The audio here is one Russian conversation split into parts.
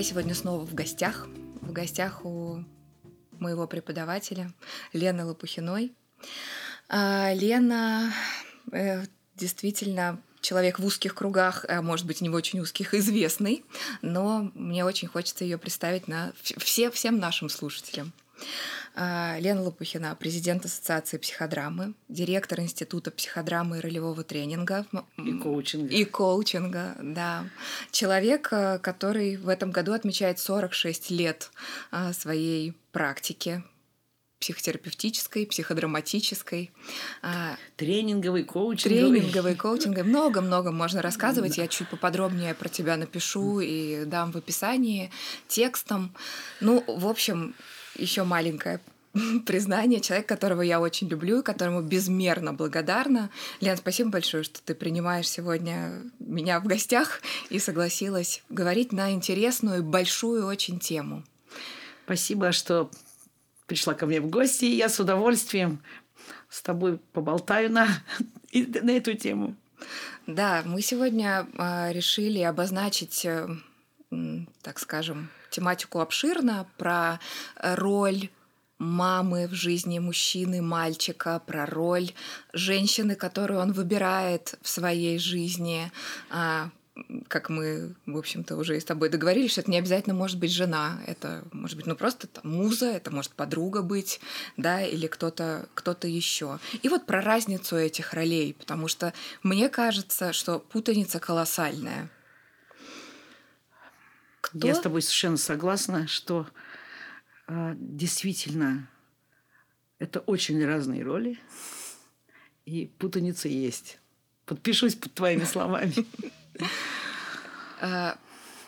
Я сегодня снова в гостях у моего преподавателя Лены Лопухиной. Лена действительно человек в узких кругах, может быть, не в очень узких, известный, но мне очень хочется ее представить всем нашим слушателям. Лена Лопухина, президент Ассоциации психодрамы, директор Института психодрамы и ролевого тренинга. И коучинга, да. Человек, который в этом году отмечает 46 лет своей практики психотерапевтической, психодраматической. Тренинговой, коучинговой. Много-много можно рассказывать. Я чуть поподробнее про тебя напишу и дам в описании текстом. Ну, в общем... Еще маленькое признание. Человек, которого я очень люблю и которому безмерно благодарна. Лен, спасибо большое, что ты принимаешь сегодня меня в гостях и согласилась говорить на интересную, большую очень тему. Спасибо, что пришла ко мне в гости. Я с удовольствием с тобой поболтаю на эту тему. Да, мы сегодня решили обозначить, так скажем, тематику обширно, про роль мамы в жизни мужчины, мальчика, про роль женщины, которую он выбирает в своей жизни. Как мы, в общем-то, уже и с тобой договорились, что это не обязательно может быть жена, это может быть просто там, муза, это может подруга быть, да, или кто-то еще. И вот про разницу этих ролей, потому что мне кажется, что путаница колоссальная. Кто? Я с тобой совершенно согласна, что действительно это очень разные роли, и путаница есть. Подпишусь под твоими словами. Я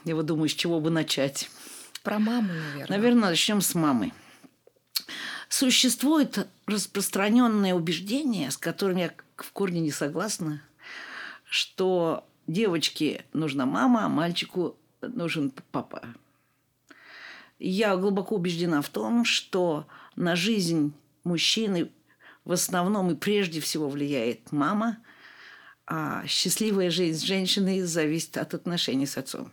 вот думаю, с чего бы начать. Про маму, наверное. Наверное, начнем с мамы. Существует распространенное убеждение, с которым я в корне не согласна, что девочке нужна мама, а мальчику нужен папа. Я глубоко убеждена в том, что на жизнь мужчины в основном и прежде всего влияет мама, а счастливая жизнь женщины зависит от отношений с отцом.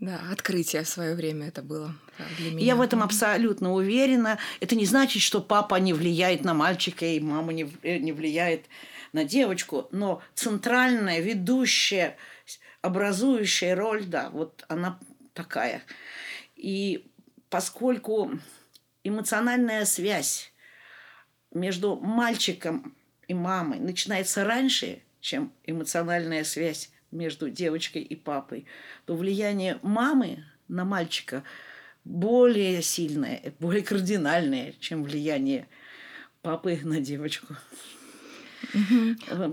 Да, открытие в свое время это было для меня. Я в этом абсолютно уверена. Это не значит, что папа не влияет на мальчика и мама не влияет на девочку, но центральная, ведущая, образующая роль, да, вот она такая. И поскольку эмоциональная связь между мальчиком и мамой начинается раньше, чем эмоциональная связь между девочкой и папой, то влияние мамы на мальчика более сильное, более кардинальное, чем влияние папы на девочку.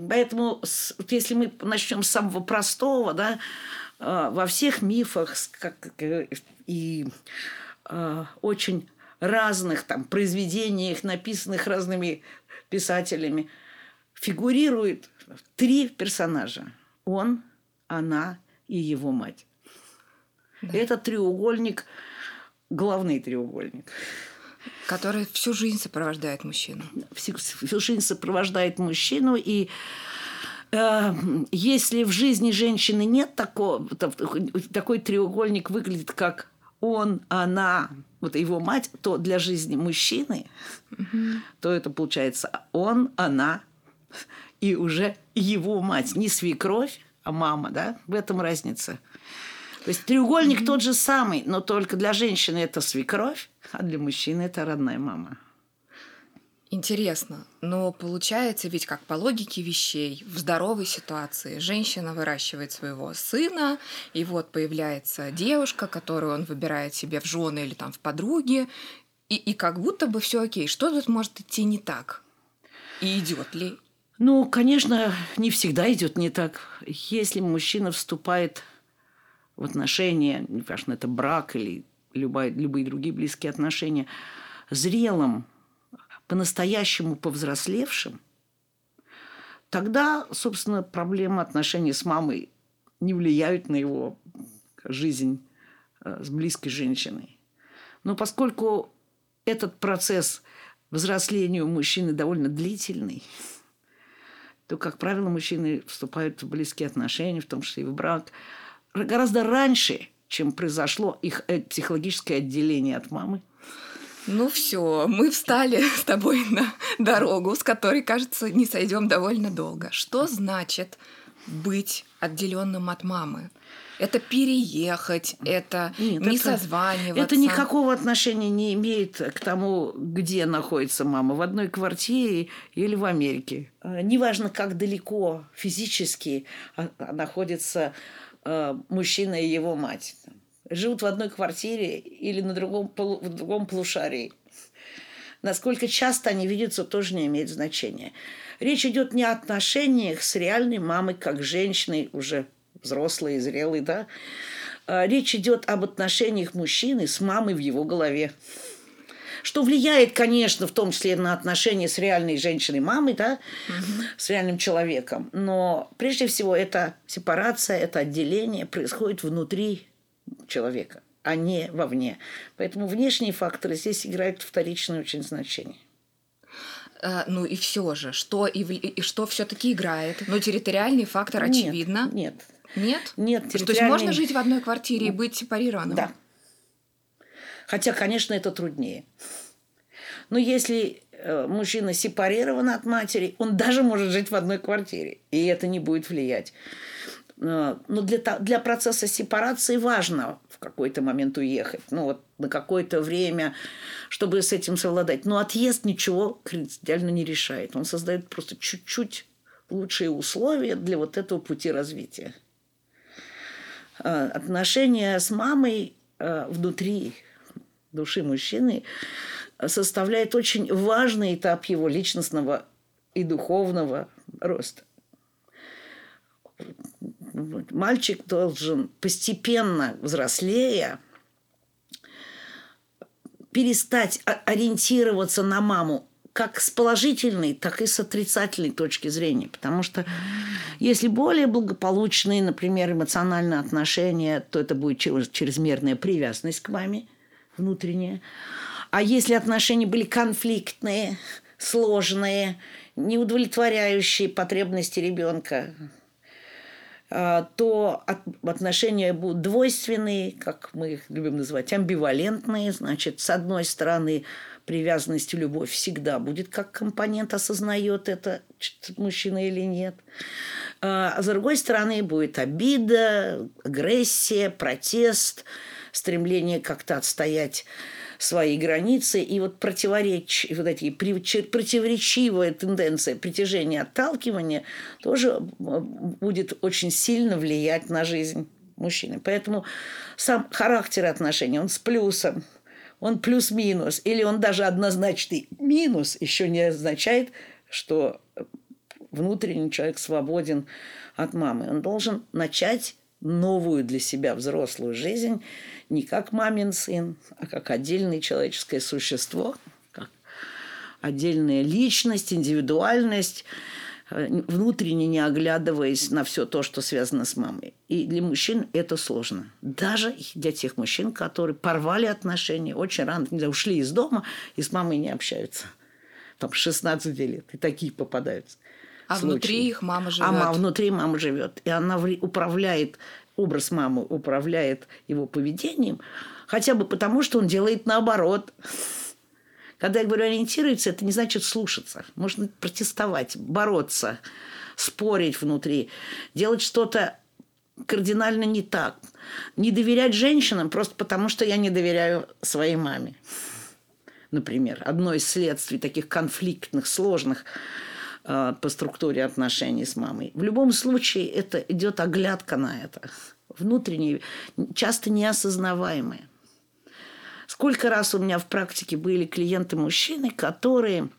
Поэтому, если мы начнем с самого простого, да, во всех мифах и очень разных там, произведениях, написанных разными писателями, фигурирует 3 персонажа: он, она и его мать. Да. Это треугольник, главный треугольник. Который всю жизнь сопровождает мужчину. Всю жизнь сопровождает мужчину. И если в жизни женщины нет такого, такой треугольник выглядит как он, она, вот его мать, то для жизни мужчины, то это получается он, она и уже его мать. Не свекровь, а мама. Да? В этом разница. То есть треугольник тот же самый, но только для женщины это свекровь, а для мужчины это родная мама. Интересно, но получается, ведь как по логике вещей, в здоровой ситуации женщина выращивает своего сына, и вот появляется девушка, которую он выбирает себе в жены или там в подруги, и как будто бы все окей. Что тут может идти не так? И идет ли? Ну, конечно, не всегда идет не так. Если мужчина вступает в отношения, неважно, это брак или любые другие близкие отношения, зрелым, по-настоящему повзрослевшим, тогда, собственно, проблема отношений с мамой не влияют на его жизнь с близкой женщиной. Но поскольку этот процесс взросления у мужчины довольно длительный, то, как правило, мужчины вступают в близкие отношения, в том числе и в брак, гораздо раньше, чем произошло их психологическое отделение от мамы. Ну все, мы встали с тобой на дорогу, с которой, кажется, не сойдем довольно долго. Что значит быть отделенным от мамы? Это переехать, это нет, не это, созваниваться. Это никакого отношения не имеет к тому, где находится мама. В одной квартире или в Америке. Неважно, как далеко физически находится мужчина и его мать. Живут в одной квартире или на другом полушарии. Насколько часто они видятся, тоже не имеет значения. Речь идет не о отношениях с реальной мамой, как женщиной, уже взрослой и зрелой, да. Речь идет об отношениях мужчины с мамой в его голове. Что влияет, конечно, в том числе на отношения с реальной женщиной-мамой, да, угу. С реальным человеком. Но прежде всего эта сепарация, это отделение происходит внутри человека, а не вовне. Поэтому внешние факторы здесь играют вторичное очень значение. Ну и все же, что все-таки играет? Ну, территориальный фактор, очевидно. Нет, территориальный... То есть можно жить в одной квартире и быть сепарированным? Да. Хотя, конечно, это труднее. Но если мужчина сепарирован от матери, он даже может жить в одной квартире, и это не будет влиять. Но для процесса сепарации важно в какой-то момент уехать, на какое-то время, чтобы с этим совладать. Но отъезд ничего кардинально не решает. Он создает просто чуть-чуть лучшие условия для этого пути развития. Отношения с мамой внутри души мужчины составляют очень важный этап его личностного и духовного роста. Мальчик должен, постепенно взрослея, перестать ориентироваться на маму как с положительной, так и с отрицательной точки зрения. Потому что если более благополучные, например, эмоциональные отношения, то это будет чрезмерная привязанность к маме внутренняя. А если отношения были конфликтные, сложные, не удовлетворяющие потребности ребенка, то отношения будут двойственные, как мы их любим называть, амбивалентные. Значит, с одной стороны, привязанность и любовь всегда будет как компонент, осознает это мужчина или нет. А с другой стороны, будет обида, агрессия, протест, стремление как-то отстоять свои границы. И эти противоречивая тенденция притяжения и отталкивания тоже будет очень сильно влиять на жизнь мужчины. Поэтому сам характер отношений, он с плюсом, он плюс-минус, или он даже однозначный минус, еще не означает, что внутренний человек свободен от мамы. Он должен начать новую для себя взрослую жизнь не как мамин сын, а как отдельное человеческое существо, как отдельная личность, индивидуальность, внутренне не оглядываясь на все то, что связано с мамой. И для мужчин это сложно. Даже для тех мужчин, которые порвали отношения, очень рано, ушли из дома и с мамой не общаются. Там 16 лет, и такие попадаются. А внутри их мама живет. А внутри мама живет. И она управляет, образ мамы управляет его поведением, хотя бы потому, что он делает наоборот. Когда я говорю ориентируется, это не значит слушаться. Можно протестовать, бороться, спорить внутри, делать что-то кардинально не так. Не доверять женщинам просто потому, что я не доверяю своей маме. Например, одно из следствий таких конфликтных, сложных по структуре отношений с мамой. В любом случае, это идет оглядка на это. Внутренние, часто неосознаваемые. Сколько раз у меня в практике были клиенты-мужчины, которые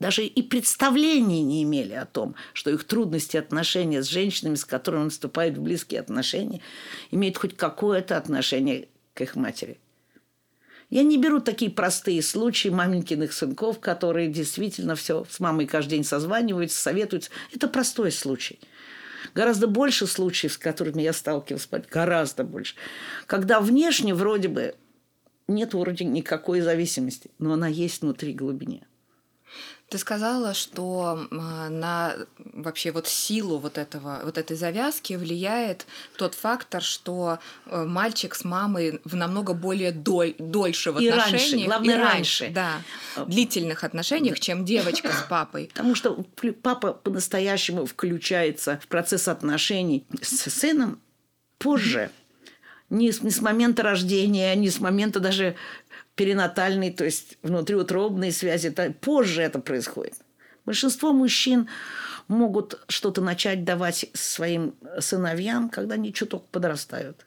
даже и представления не имели о том, что их трудности отношения с женщинами, с которыми он вступает в близкие отношения, имеют хоть какое-то отношение к их матери. Я не беру такие простые случаи маменькиных сынков, которые действительно все с мамой каждый день созваниваются, советуются. Это простой случай. Гораздо больше случаев, с которыми я сталкивалась, гораздо больше. Когда внешне вроде бы нет никакой зависимости, но она есть внутри глубине. Ты сказала, что на вообще вот силу этой завязки влияет тот фактор, что мальчик с мамой в намного более дольше в отношениях. И раньше. Да, длительных отношениях, чем девочка с папой. Потому что папа по-настоящему включается в процесс отношений с сыном позже. Не с момента рождения, не с момента даже перинатальной, то есть внутриутробной связи. Позже это происходит. Большинство мужчин могут что-то начать давать своим сыновьям, когда они чуток подрастают.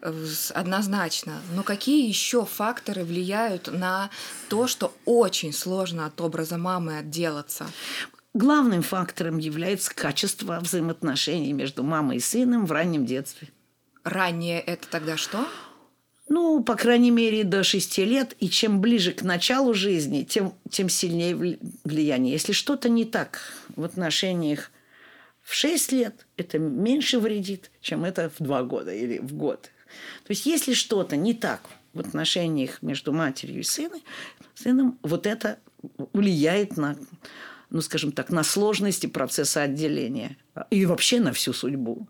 Однозначно. Но какие еще факторы влияют на то, что очень сложно от образа мамы отделаться? Главным фактором является качество взаимоотношений между мамой и сыном в раннем детстве. Ранее это тогда что? Ну, по крайней мере, до 6 лет. И чем ближе к началу жизни, тем сильнее влияние. Если что-то не так в отношениях в 6 лет, это меньше вредит, чем это в 2 года или в год. То есть, если что-то не так в отношениях между матерью и сыном, вот это влияет на, скажем так, на сложности процесса отделения. И вообще на всю судьбу.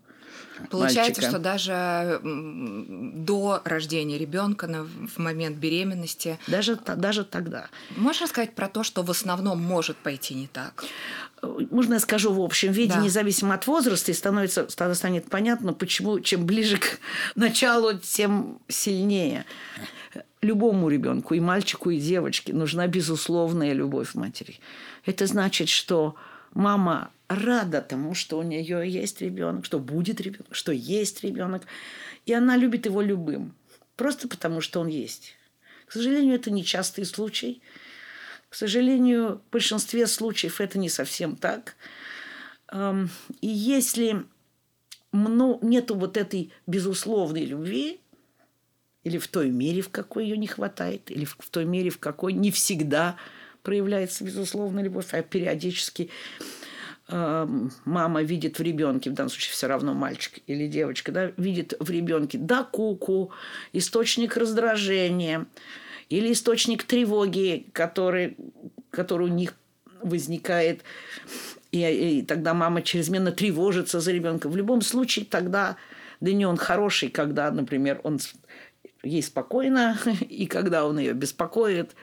Получается, мальчика. Что даже до рождения ребенка, в момент беременности... Даже тогда. Можешь рассказать про то, что в основном может пойти не так? Можно я скажу в общем виде, да. Независимо от возраста, и станет понятно, почему чем ближе к началу, тем сильнее. Любому ребенку, и мальчику, и девочке, нужна безусловная любовь матери. Это значит, что мама... рада тому, что у нее есть ребенок, что будет ребенок, что есть ребенок. И она любит его любым. Просто потому, что он есть. К сожалению, это нечастый случай. К сожалению, в большинстве случаев это не совсем так. И если нету вот этой безусловной любви, или в той мере, в какой ее не хватает, или в той мере, в какой не всегда проявляется безусловная любовь, а периодически... мама видит в ребенке, в данном случае все равно мальчик или девочка, да, видит в ребенке докуку, источник раздражения или источник тревоги, который у них возникает, и тогда мама чрезмерно тревожится за ребенка. В любом случае тогда, да не он хороший, когда, например, он ей спокойно, и когда он ее беспокоит,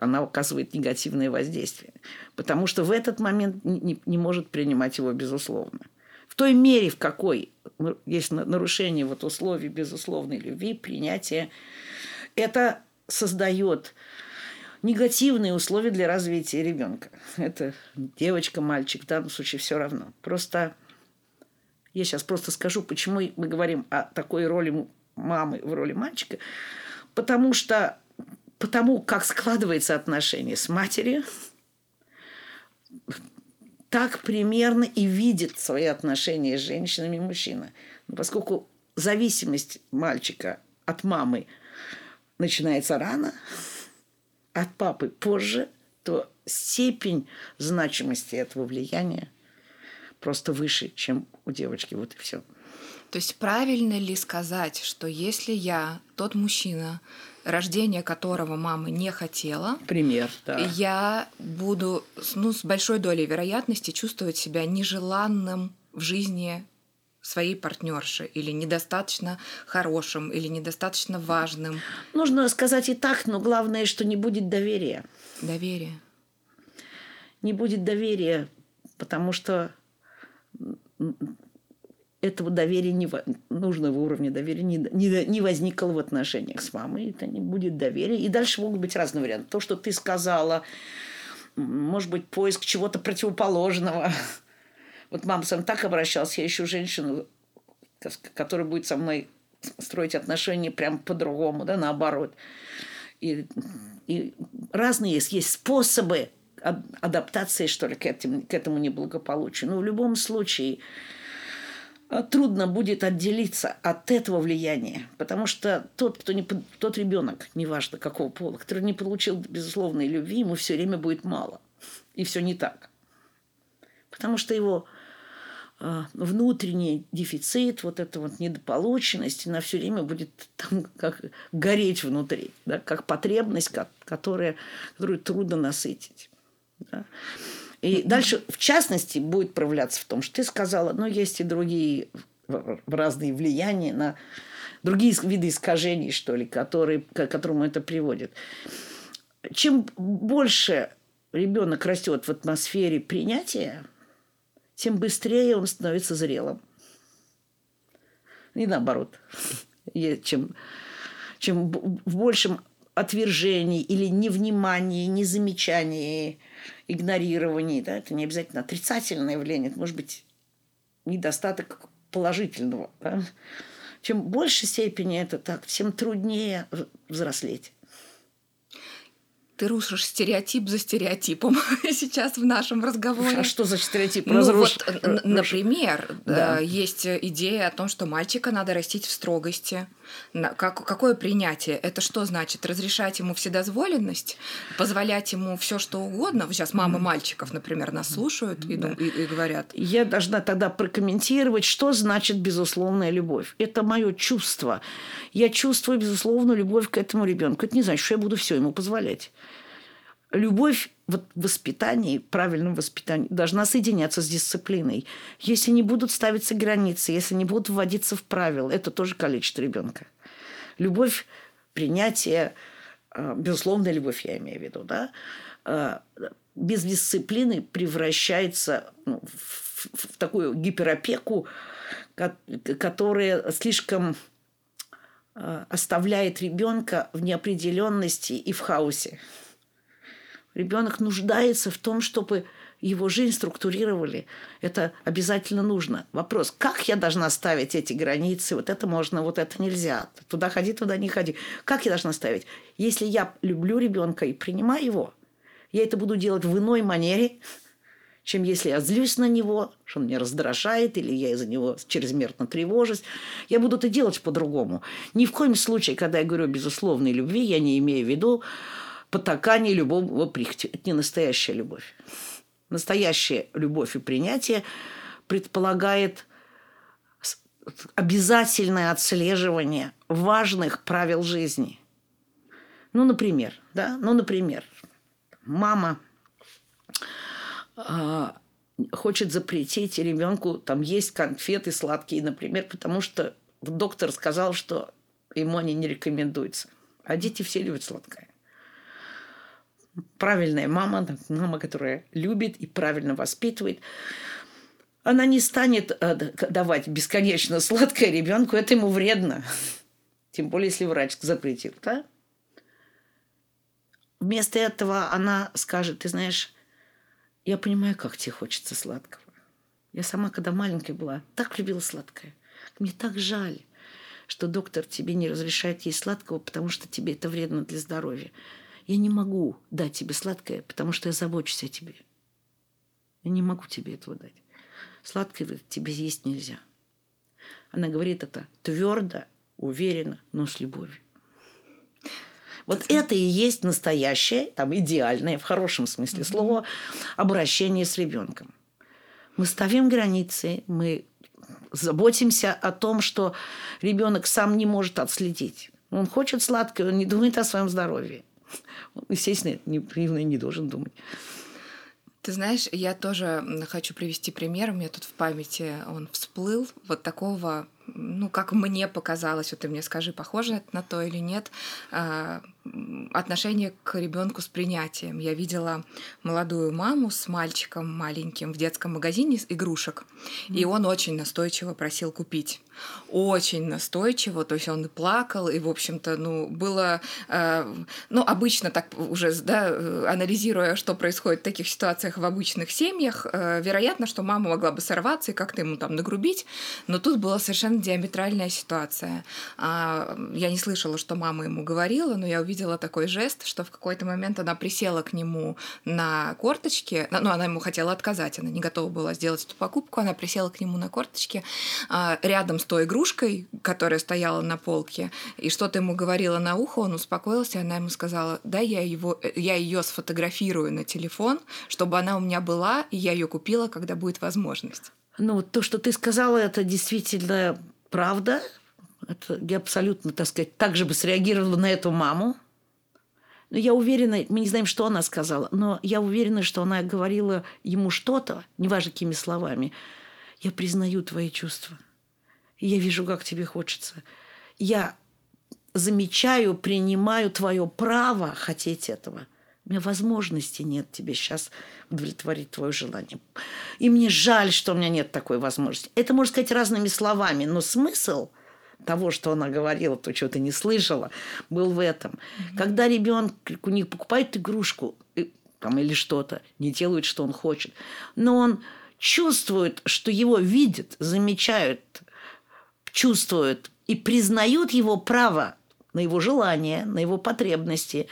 она оказывает негативное воздействие. Потому что в этот момент не может принимать его безусловно. В той мере, в какой есть нарушение вот условий безусловной любви, принятия, это создает негативные условия для развития ребенка. Это девочка, мальчик, в данном случае все равно. Просто я сейчас просто скажу, почему мы говорим о такой роли мамы в роли мальчика. Потому как складывается отношение с матерью, так примерно и видит свои отношения с женщинами мужчина. Поскольку зависимость мальчика от мамы начинается рано, от папы позже, то степень значимости этого влияния просто выше, чем у девочки. Вот и все. То есть правильно ли сказать, что если я тот мужчина, рождение которого мама не хотела, пример, да. Я буду с большой долей вероятности чувствовать себя нежеланным в жизни своей партнерши или недостаточно хорошим, или недостаточно важным. Нужно сказать и так, но главное, что не будет доверия. Доверие. Не будет доверия, потому что этого доверия, нужного уровня доверия не возникло в отношениях с мамой. Это не будет доверия. И дальше могут быть разные варианты. То, что ты сказала, может быть, поиск чего-то противоположного. Вот мама со мной так обращалась. Я ищу женщину, которая будет со мной строить отношения прям по-другому, да, наоборот. И разные есть способы адаптации, что ли, к этому неблагополучию. Но в любом случае... трудно будет отделиться от этого влияния, потому что тот ребенок, неважно какого пола, который не получил безусловной любви, ему все время будет мало. И все не так. Потому что его внутренний дефицит, вот эта вот недополученность, она все время будет там как гореть внутри, да, как потребность, которую трудно насытить. Да. И дальше, в частности, будет проявляться в том, что ты сказала, но есть и другие разные влияния на другие виды искажений, что ли, к которым это приводит. Чем больше ребенок растет в атмосфере принятия, тем быстрее он становится зрелым. И наоборот. Чем в большем отвержении или невнимании, незамечании, игнорировании, да, это не обязательно отрицательное явление, это может быть недостаток положительного. Да? Чем больше степени это так, тем труднее взрослеть. Ты рушишь стереотип за стереотипом сейчас в нашем разговоре. А что за стереотип? Например, да. Есть идея о том, что мальчика надо растить в строгости. Какое принятие? Это что значит? Разрешать ему вседозволенность? Позволять ему все что угодно? Сейчас мамы мальчиков, например, нас слушают и говорят. Я должна тогда прокомментировать, что значит безусловная любовь. Это мое чувство. Я чувствую безусловную любовь к этому ребенку. Это не значит, что я буду все ему позволять. Любовь в воспитании, правильном воспитании, должна соединяться с дисциплиной. Если не будут ставиться границы, если не будут вводиться в правила, это тоже калечит ребенка. Любовь, принятие, безусловная любовь, я имею в виду, да, без дисциплины превращается в такую гиперопеку, которая слишком оставляет ребенка в неопределенности и в хаосе. Ребенок нуждается в том, чтобы его жизнь структурировали. Это обязательно нужно. Вопрос, как я должна ставить эти границы? Вот это можно, вот это нельзя. Туда ходи, туда не ходи. Как я должна ставить? Если я люблю ребенка и принимаю его, я это буду делать в иной манере, чем если я злюсь на него, что он меня раздражает, или я из-за него чрезмерно тревожусь. Я буду это делать по-другому. Ни в коем случае, когда я говорю о безусловной любви, я не имею в виду потакание любого прихоти. Это не настоящая любовь. Настоящая любовь и принятие предполагает обязательное отслеживание важных правил жизни. Например, мама хочет запретить ребенку там есть конфеты сладкие, например, потому что доктор сказал, что ему они не рекомендуются. А дети все любят сладкое. Правильная мама, которая любит и правильно воспитывает, она не станет давать бесконечно сладкое ребенку, это ему вредно. Тем более, если врач запретил. Да? Вместо этого она скажет, ты знаешь, я понимаю, как тебе хочется сладкого. Я сама, когда маленькая была, так любила сладкое. Мне так жаль, что доктор тебе не разрешает есть сладкого, потому что тебе это вредно для здоровья. Я не могу дать тебе сладкое, потому что я забочусь о тебе. Я не могу тебе этого дать. Сладкое тебе есть нельзя. Она говорит это твердо, уверенно, но с любовью. Вот это и есть настоящее, там идеальное, в хорошем смысле слова, обращение с ребенком. Мы ставим границы, мы заботимся о том, что ребенок сам не может отследить. Он хочет сладкое, он не думает о своем здоровье. Естественно, не должен думать. Ты знаешь, я тоже хочу привести пример. У меня тут в памяти он всплыл. Вот такого, как мне показалось, вот ты мне скажи, похоже это на то или нет, отношение к ребенку с принятием. Я видела молодую маму с мальчиком маленьким в детском магазине игрушек, и он очень настойчиво просил купить. Очень настойчиво, то есть он и плакал, и, в общем-то, было... обычно так уже, анализируя, что происходит в таких ситуациях в обычных семьях, вероятно, что мама могла бы сорваться и как-то ему там нагрубить, но тут была совершенно диаметральная ситуация. Я не слышала, что мама ему говорила, но я увидела такой жест, что в какой-то момент она присела к нему на корточки, она ему хотела отказать, она не готова была сделать эту покупку, она присела к нему на корточки, рядом с той игрушкой, которая стояла на полке, и что-то ему говорила на ухо, он успокоился, она ему сказала, я ее сфотографирую на телефон, чтобы она у меня была, и я ее купила, когда будет возможность. Ну, то, что ты сказала, это действительно правда. Это, я абсолютно, так сказать, так же бы среагировала на эту маму. Но я уверена, мы не знаем, что она сказала, но я уверена, что она говорила ему что-то, неважно какими словами. Я признаю твои чувства. Я вижу, как тебе хочется. Я замечаю, принимаю твое право хотеть этого. У меня возможности нет тебе сейчас удовлетворить твое желание. И мне жаль, что у меня нет такой возможности. Это можно сказать разными словами, но смысл того, что она говорила, то, чего ты не слышала, был в этом. Mm-hmm. Когда ребенок у них покупает игрушку там, или что-то, не делает, что он хочет, но он чувствует, что его видят, замечают, чувствуют и признают его право на его желание, на его потребности,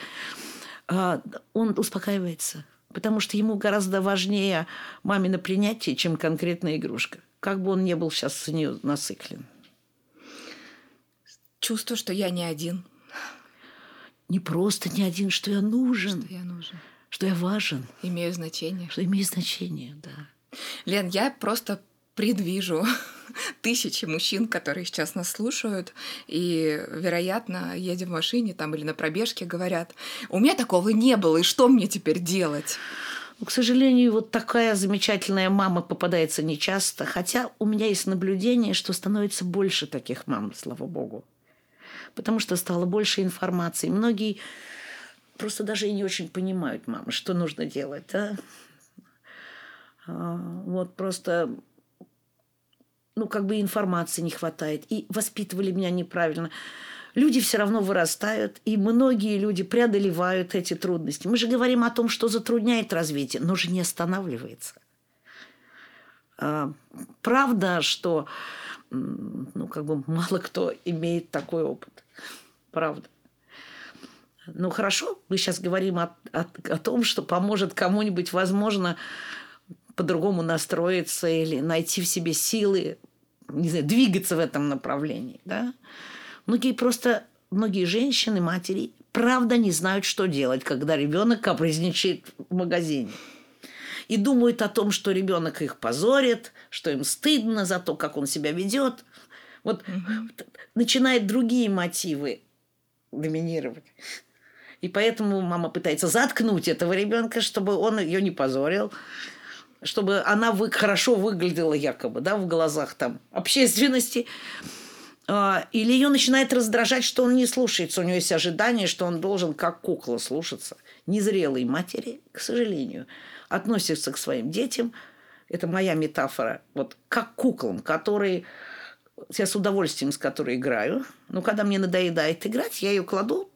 он успокаивается. Потому что ему гораздо важнее мамино принятие, чем конкретная игрушка. Как бы он ни был сейчас с нее нациклен. Чувство, что я не один. Не просто не один, что я нужен. Что я нужен. Что я важен. Имею значение. Что имею значение, да. Лен, я просто предвижу тысячи мужчин, которые сейчас нас слушают, и, вероятно, едем в машине там, или на пробежке, говорят, у меня такого не было, и что мне теперь делать? Ну, к сожалению, вот такая замечательная мама попадается нечасто, хотя у меня есть наблюдение, что становится больше таких мам, слава богу, потому что стало больше информации. Многие просто даже и не очень понимают, мамы, что нужно делать. Да? Вот просто... Ну, как бы информации не хватает. И воспитывали меня неправильно. Люди все равно вырастают, и многие люди преодолевают эти трудности. Мы же говорим о том, что затрудняет развитие, но же не останавливается. Правда, что ну, как бы мало кто имеет такой опыт. Правда. Ну, хорошо, мы сейчас говорим о том, что поможет кому-нибудь, возможно, по-другому настроиться или найти в себе силы, не знаю, двигаться в этом направлении. Да? Многие женщины, матери, правда не знают, что делать, когда ребенок капризничает в магазине. И думают о том, что ребенок их позорит, что им стыдно за то, как он себя ведет. Вот начинают другие мотивы доминировать. И поэтому мама пытается заткнуть этого ребенка, чтобы он ее не позорил. Чтобы она хорошо выглядела якобы, да, в глазах там общественности. Или ее начинает раздражать, что он не слушается. У нее есть ожидание, что он должен как кукла слушаться. Незрелые матери, к сожалению, относятся к своим детям. Это моя метафора. Вот как куклам, которые я с удовольствием с которой играю. Но когда мне надоедает играть, я ее кладу.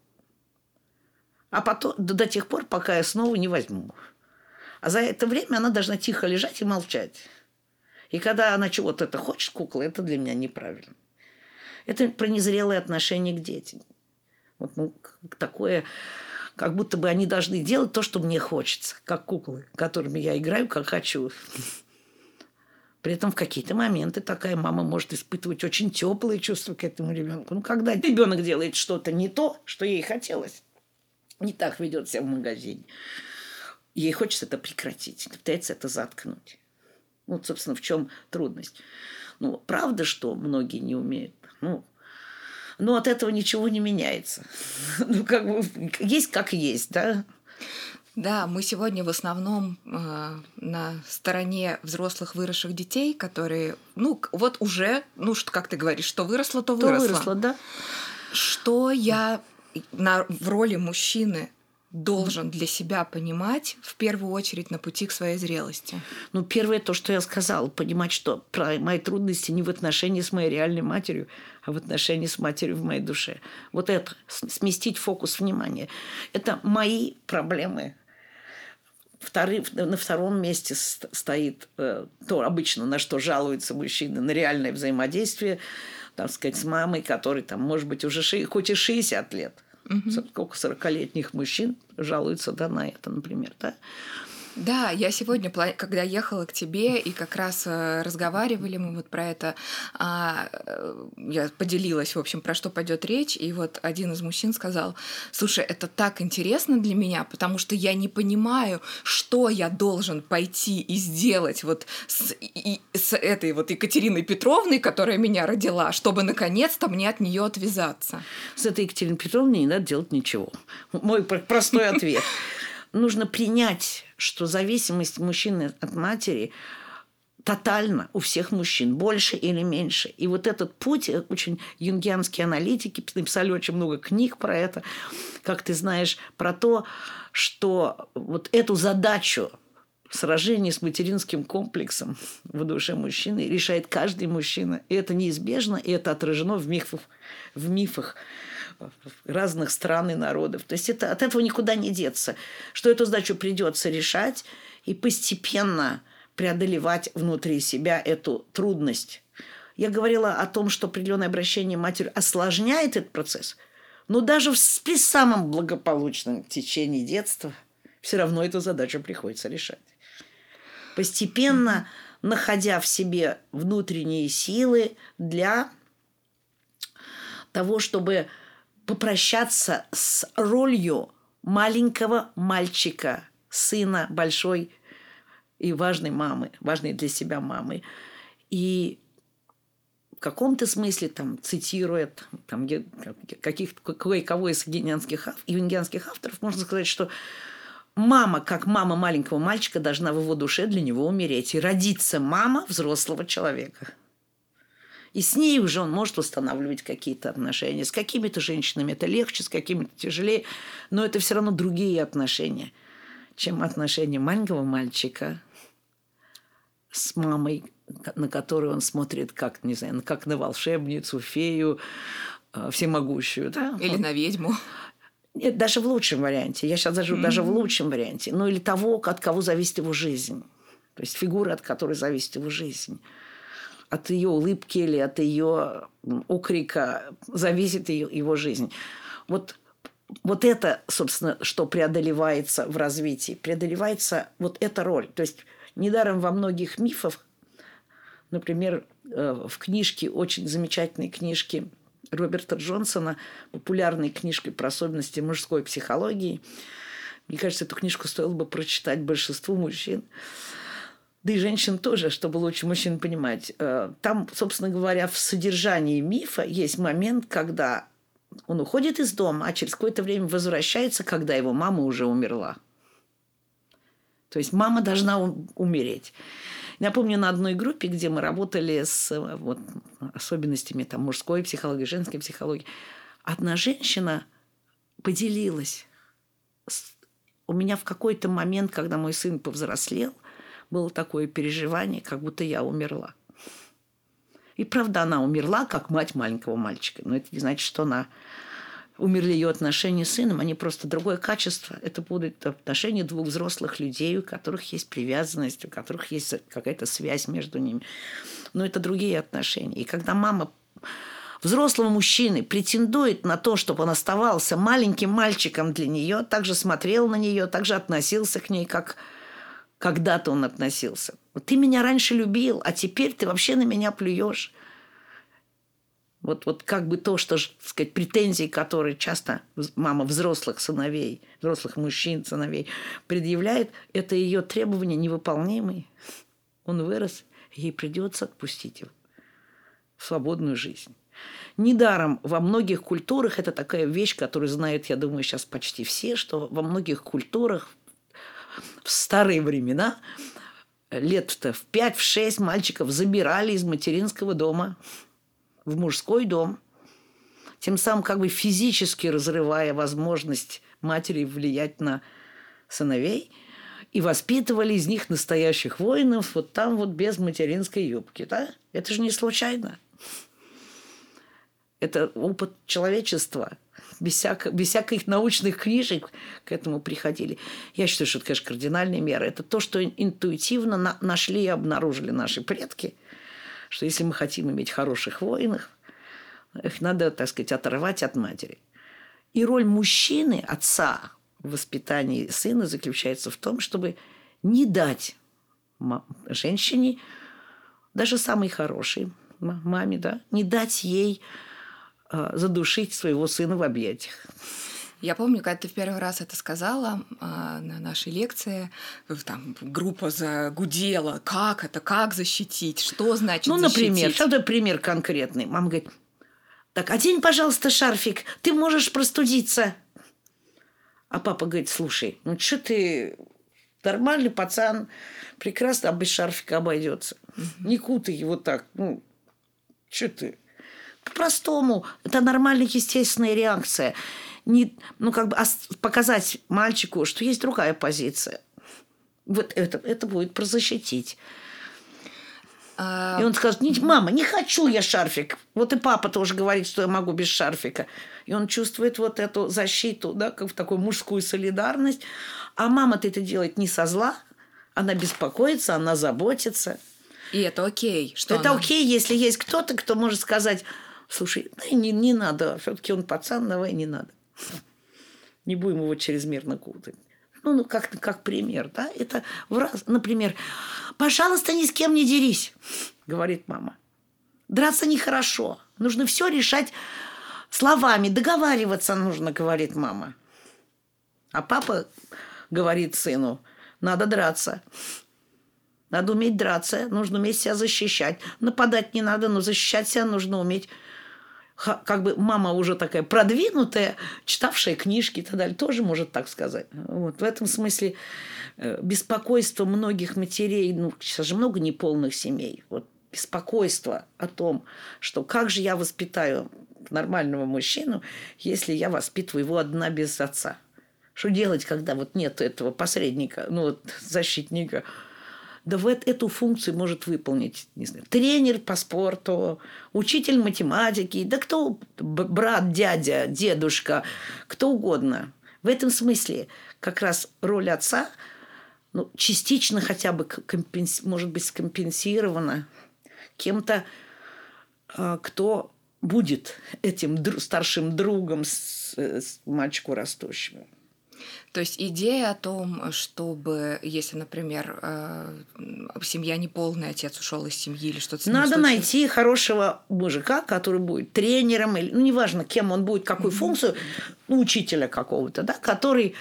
А потом до тех пор, пока я снова не возьму. А за это время она должна тихо лежать и молчать. И когда она чего-то это хочет, кукла, это для меня неправильно. Это про незрелое отношение к детям. Вот, ну, такое, как будто бы они должны делать то, что мне хочется, как куклы, которыми я играю, как хочу. При этом в какие-то моменты такая мама может испытывать очень теплые чувства к этому ребенку. Ну, когда ребенок делает что-то не то, что ей хотелось, не так ведет себя в магазине. Ей хочется это прекратить, пытается это заткнуть. Вот, собственно, в чем трудность. Ну, правда, что многие не умеют. Ну, но от этого ничего не меняется. Ну, как бы есть как есть, да? Да, мы сегодня в основном на стороне взрослых выросших детей, которые, ну, вот уже, ну, как ты говоришь, что выросло, то выросло. Да. Что я в роли мужчины должен для себя понимать в первую очередь на пути к своей зрелости? Ну, первое то, что я сказала, понимать, что мои трудности не в отношении с моей реальной матерью, а в отношении с матерью в моей душе. Вот это, сместить фокус внимания. Это мои проблемы. На втором месте стоит то, обычно, на что жалуются мужчины, на реальное взаимодействие, так сказать, с мамой, которой, там, может быть, уже хоть и 60 лет. Сколько 40-летних мужчин жалуются, да, на это, например. Да? Да, я сегодня, когда ехала к тебе, и как раз разговаривали мы вот про это, я поделилась, в общем, про что пойдет речь, и вот один из мужчин сказал: слушай, это так интересно для меня, потому что я не понимаю, что я должен пойти и сделать вот с этой вот Екатериной Петровной, которая меня родила, чтобы наконец-то мне от нее отвязаться. С этой Екатериной Петровной не надо делать ничего. Мой простой ответ. Нужно принять, что зависимость мужчины от матери тотально у всех мужчин, больше или меньше. И вот этот путь, очень юнгианские аналитики написали очень много книг про это, как ты знаешь, про то, что вот эту задачу сражения с материнским комплексом в душе мужчины решает каждый мужчина. И это неизбежно, и это отражено в мифах разных стран и народов. То есть это, от этого никуда не деться. Что эту задачу придется решать и постепенно преодолевать внутри себя эту трудность. Я говорила о том, что определенное обращение матери осложняет этот процесс, но даже при самом благополучном течении детства все равно эту задачу приходится решать. Постепенно находя в себе внутренние силы для того, чтобы попрощаться с ролью маленького мальчика, сына большой и важной мамы, важной для себя мамы. И в каком-то смысле, там, цитируя кое-кого из юнгианских авторов, можно сказать, что мама, как мама маленького мальчика, должна в его душе для него умереть. И родится мама взрослого человека. И с ней уже он может устанавливать какие-то отношения. С какими-то женщинами это легче, с какими-то тяжелее. Но это все равно другие отношения, чем отношения маленького мальчика с мамой, на которую он смотрит как, не знаю, как на волшебницу, фею, всемогущую. Да? Или на ведьму. Нет, даже в лучшем варианте. Я сейчас даже в лучшем варианте. Ну, или того, от кого зависит его жизнь. То есть фигура, от которой зависит его жизнь. От ее улыбки или от ее окрика зависит его жизнь. Вот это, собственно, что преодолевается в развитии. Преодолевается вот эта роль. То есть недаром во многих мифах, например, в книжке, очень замечательной книжке Роберта Джонсона, популярной книжкой про особенности мужской психологии. Мне кажется, эту книжку стоило бы прочитать большинству мужчин. Да и женщин тоже, чтобы лучше мужчин понимать. Там, собственно говоря, в содержании мифа есть момент, когда он уходит из дома, а через какое-то время возвращается, когда его мама уже умерла. То есть мама должна умереть. Я помню, на одной группе, где мы работали с особенностями там, мужской психологии, женской психологии, одна женщина поделилась. У меня в какой-то момент, когда мой сын повзрослел, было такое переживание, как будто я умерла. И правда, она умерла, как мать маленького мальчика. Но это не значит, что она... Умерли ее отношения с сыном, они просто другое качество. Это будут отношения двух взрослых людей, у которых есть привязанность, у которых есть какая-то связь между ними. Но это другие отношения. И когда мама взрослого мужчины претендует на то, чтобы он оставался маленьким мальчиком для нее, также смотрел на нее, также относился к ней, как когда-то он относился. Вот ты меня раньше любил, а теперь ты вообще на меня плюешь. Вот как бы то, что, так сказать, претензии, которые часто мама взрослых сыновей, взрослых мужчин, сыновей предъявляет, это ее требования невыполнимые. Он вырос, ей придется отпустить его в свободную жизнь. Недаром во многих культурах, это такая вещь, которую знают, я думаю, сейчас почти все, что во многих культурах в старые времена лет-то в 5-6 мальчиков забирали из материнского дома в мужской дом, тем самым как бы физически разрывая возможность матери влиять на сыновей, и воспитывали из них настоящих воинов вот там вот без материнской юбки. Да? Это же не случайно. Это опыт человечества. Без всяких научных книжек к этому приходили. Я считаю, что это, конечно, кардинальные меры. Это то, что интуитивно нашли и обнаружили наши предки, что если мы хотим иметь хороших воинов, их надо, так сказать, оторвать от матери. И роль мужчины, отца в воспитании сына заключается в том, чтобы не дать женщине, даже самой хорошей маме, да, не дать ей задушить своего сына в объятиях. Я помню, когда ты в первый раз это сказала на нашей лекции, там группа загудела. Как это? Как защитить? Что значит защитить? Ну, например, что-то пример конкретный. Мама говорит, так, одень, пожалуйста, шарфик, ты можешь простудиться. А папа говорит, слушай, ну что ты, нормальный пацан, прекрасно, а без шарфика обойдется. Не кутай его так. Ну, что ты? По-простому. Это нормальная естественная реакция. Не, ну, как бы показать мальчику, что есть другая позиция. Вот это будет прозащитить. И он скажет, мама, не хочу я шарфик. Вот и папа тоже говорит, что я могу без шарфика. И он чувствует вот эту защиту, да, как такую мужскую солидарность. А мама-то это делает не со зла. Она беспокоится, она заботится. И это окей. Что это она... окей, если есть кто-то, кто может сказать, слушай, да не надо, все-таки он пацан, давай не надо. Не будем его чрезмерно кутать. Ну как пример, да? Это например, пожалуйста, ни с кем не дерись, говорит мама. Драться нехорошо. Нужно все решать словами. Договариваться нужно, говорит мама. А папа говорит сыну, надо драться. Надо уметь драться. Нужно уметь себя защищать. Нападать не надо, но защищать себя нужно уметь. Как бы мама уже такая продвинутая, читавшая книжки и так далее, тоже может так сказать. Вот. В этом смысле беспокойство многих матерей, сейчас же много неполных семей, вот, беспокойство о том, что как же я воспитаю нормального мужчину, если я воспитываю его одна без отца. Что делать, когда вот нет этого посредника, защитника? Да вот эту функцию может выполнить, не знаю, тренер по спорту, учитель математики, да кто, брат, дядя, дедушка, кто угодно. В этом смысле как раз роль отца частично хотя бы может быть скомпенсирована кем-то, кто будет этим старшим другом с мальчику растущему. То есть идея о том, чтобы, если, например, семья неполная, отец ушел из семьи или что-то... Надо найти хорошего мужика, который будет тренером, или, неважно, кем он будет, какую функцию, учителя какого-то, да, который,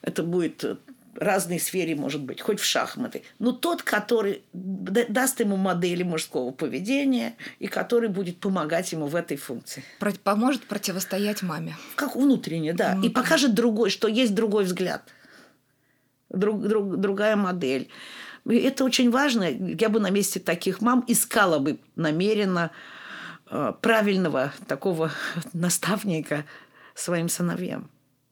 это будет в разной сфере, может быть, хоть в шахматы, но тот, который даст ему модели мужского поведения и который будет помогать ему в этой функции. Поможет противостоять маме. Как внутренне, да. И покажет другой, что есть другой взгляд, другая модель. И это очень важно. Я бы на месте таких мам искала бы намеренно правильного такого наставника своим сыновьям.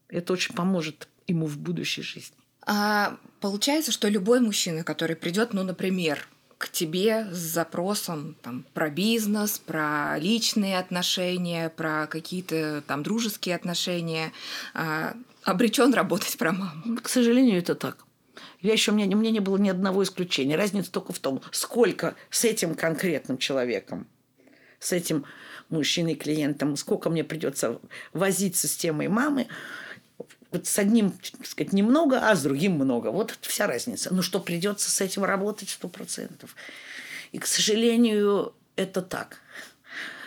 Это очень поможет ему в будущей жизни. А получается, что любой мужчина, который придет, например, к тебе с запросом там, про бизнес, про личные отношения, про какие-то там дружеские отношения, обречен работать про маму. К сожалению, это так. У меня не было ни одного исключения. Разница только в том, сколько с этим конкретным человеком, с этим мужчиной-клиентом, сколько мне придется возиться с темой мамы. Вот с одним, так сказать, немного, а с другим много. Вот это вся разница. Что придется с этим работать 100%. И, к сожалению, это так.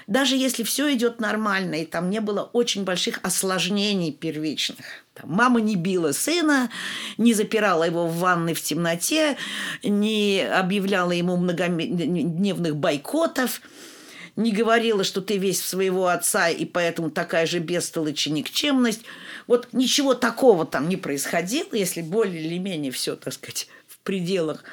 Даже если все идет нормально, и там не было очень больших осложнений первичных. Там мама не била сына, не запирала его в ванной в темноте, не объявляла ему многодневных бойкотов, не говорила, что ты весь в своего отца, и поэтому такая же бестолочь и никчемность. Вот ничего такого там не происходило, если более или менее все, так сказать, в пределах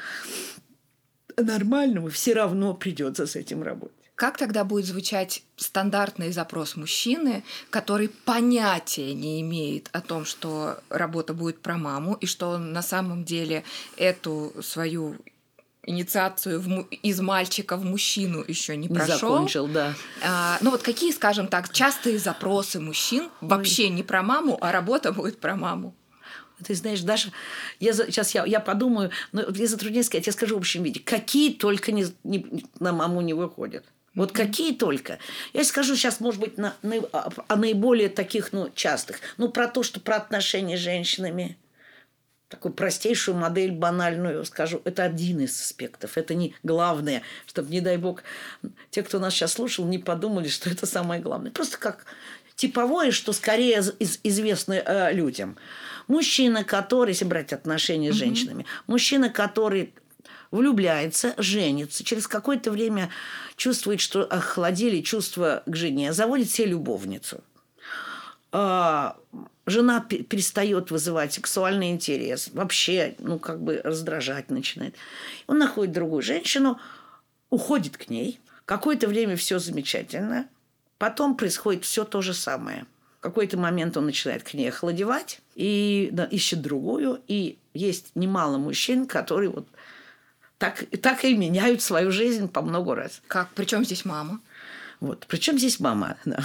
нормального, все равно придется с этим работать. Как тогда будет звучать стандартный запрос мужчины, который понятия не имеет о том, что работа будет про маму, и что он на самом деле эту свою инициацию из мальчика в мужчину еще не прошел. Закончил, да. Какие, скажем так, частые запросы мужчин вообще не про маму, а работа будет про маму? Ты знаешь, даже сейчас я подумаю, но мне затруднение сказать, я скажу в общем виде, какие только на маму не выходят. Вот какие только. Я скажу сейчас, может быть, о наиболее таких частых. Про то, что про отношения с женщинами. такую простейшую модель, банальную, скажу, это один из аспектов. Это не главное, чтобы, не дай бог, те, кто нас сейчас слушал, не подумали, что это самое главное. Просто как типовое, что скорее известно людям. Мужчина, который, если брать отношения с женщинами, мужчина, который влюбляется, женится, через какое-то время чувствует, что охладели чувства к жене, заводит себе любовницу. Жена перестает вызывать сексуальный интерес, вообще, раздражать начинает. Он находит другую женщину, уходит к ней, какое-то время все замечательно, потом происходит все то же самое. В какой-то момент он начинает к ней охладевать и ищет другую, и есть немало мужчин, которые так и меняют свою жизнь по много раз. Причем здесь мама? Причем здесь мама. Да.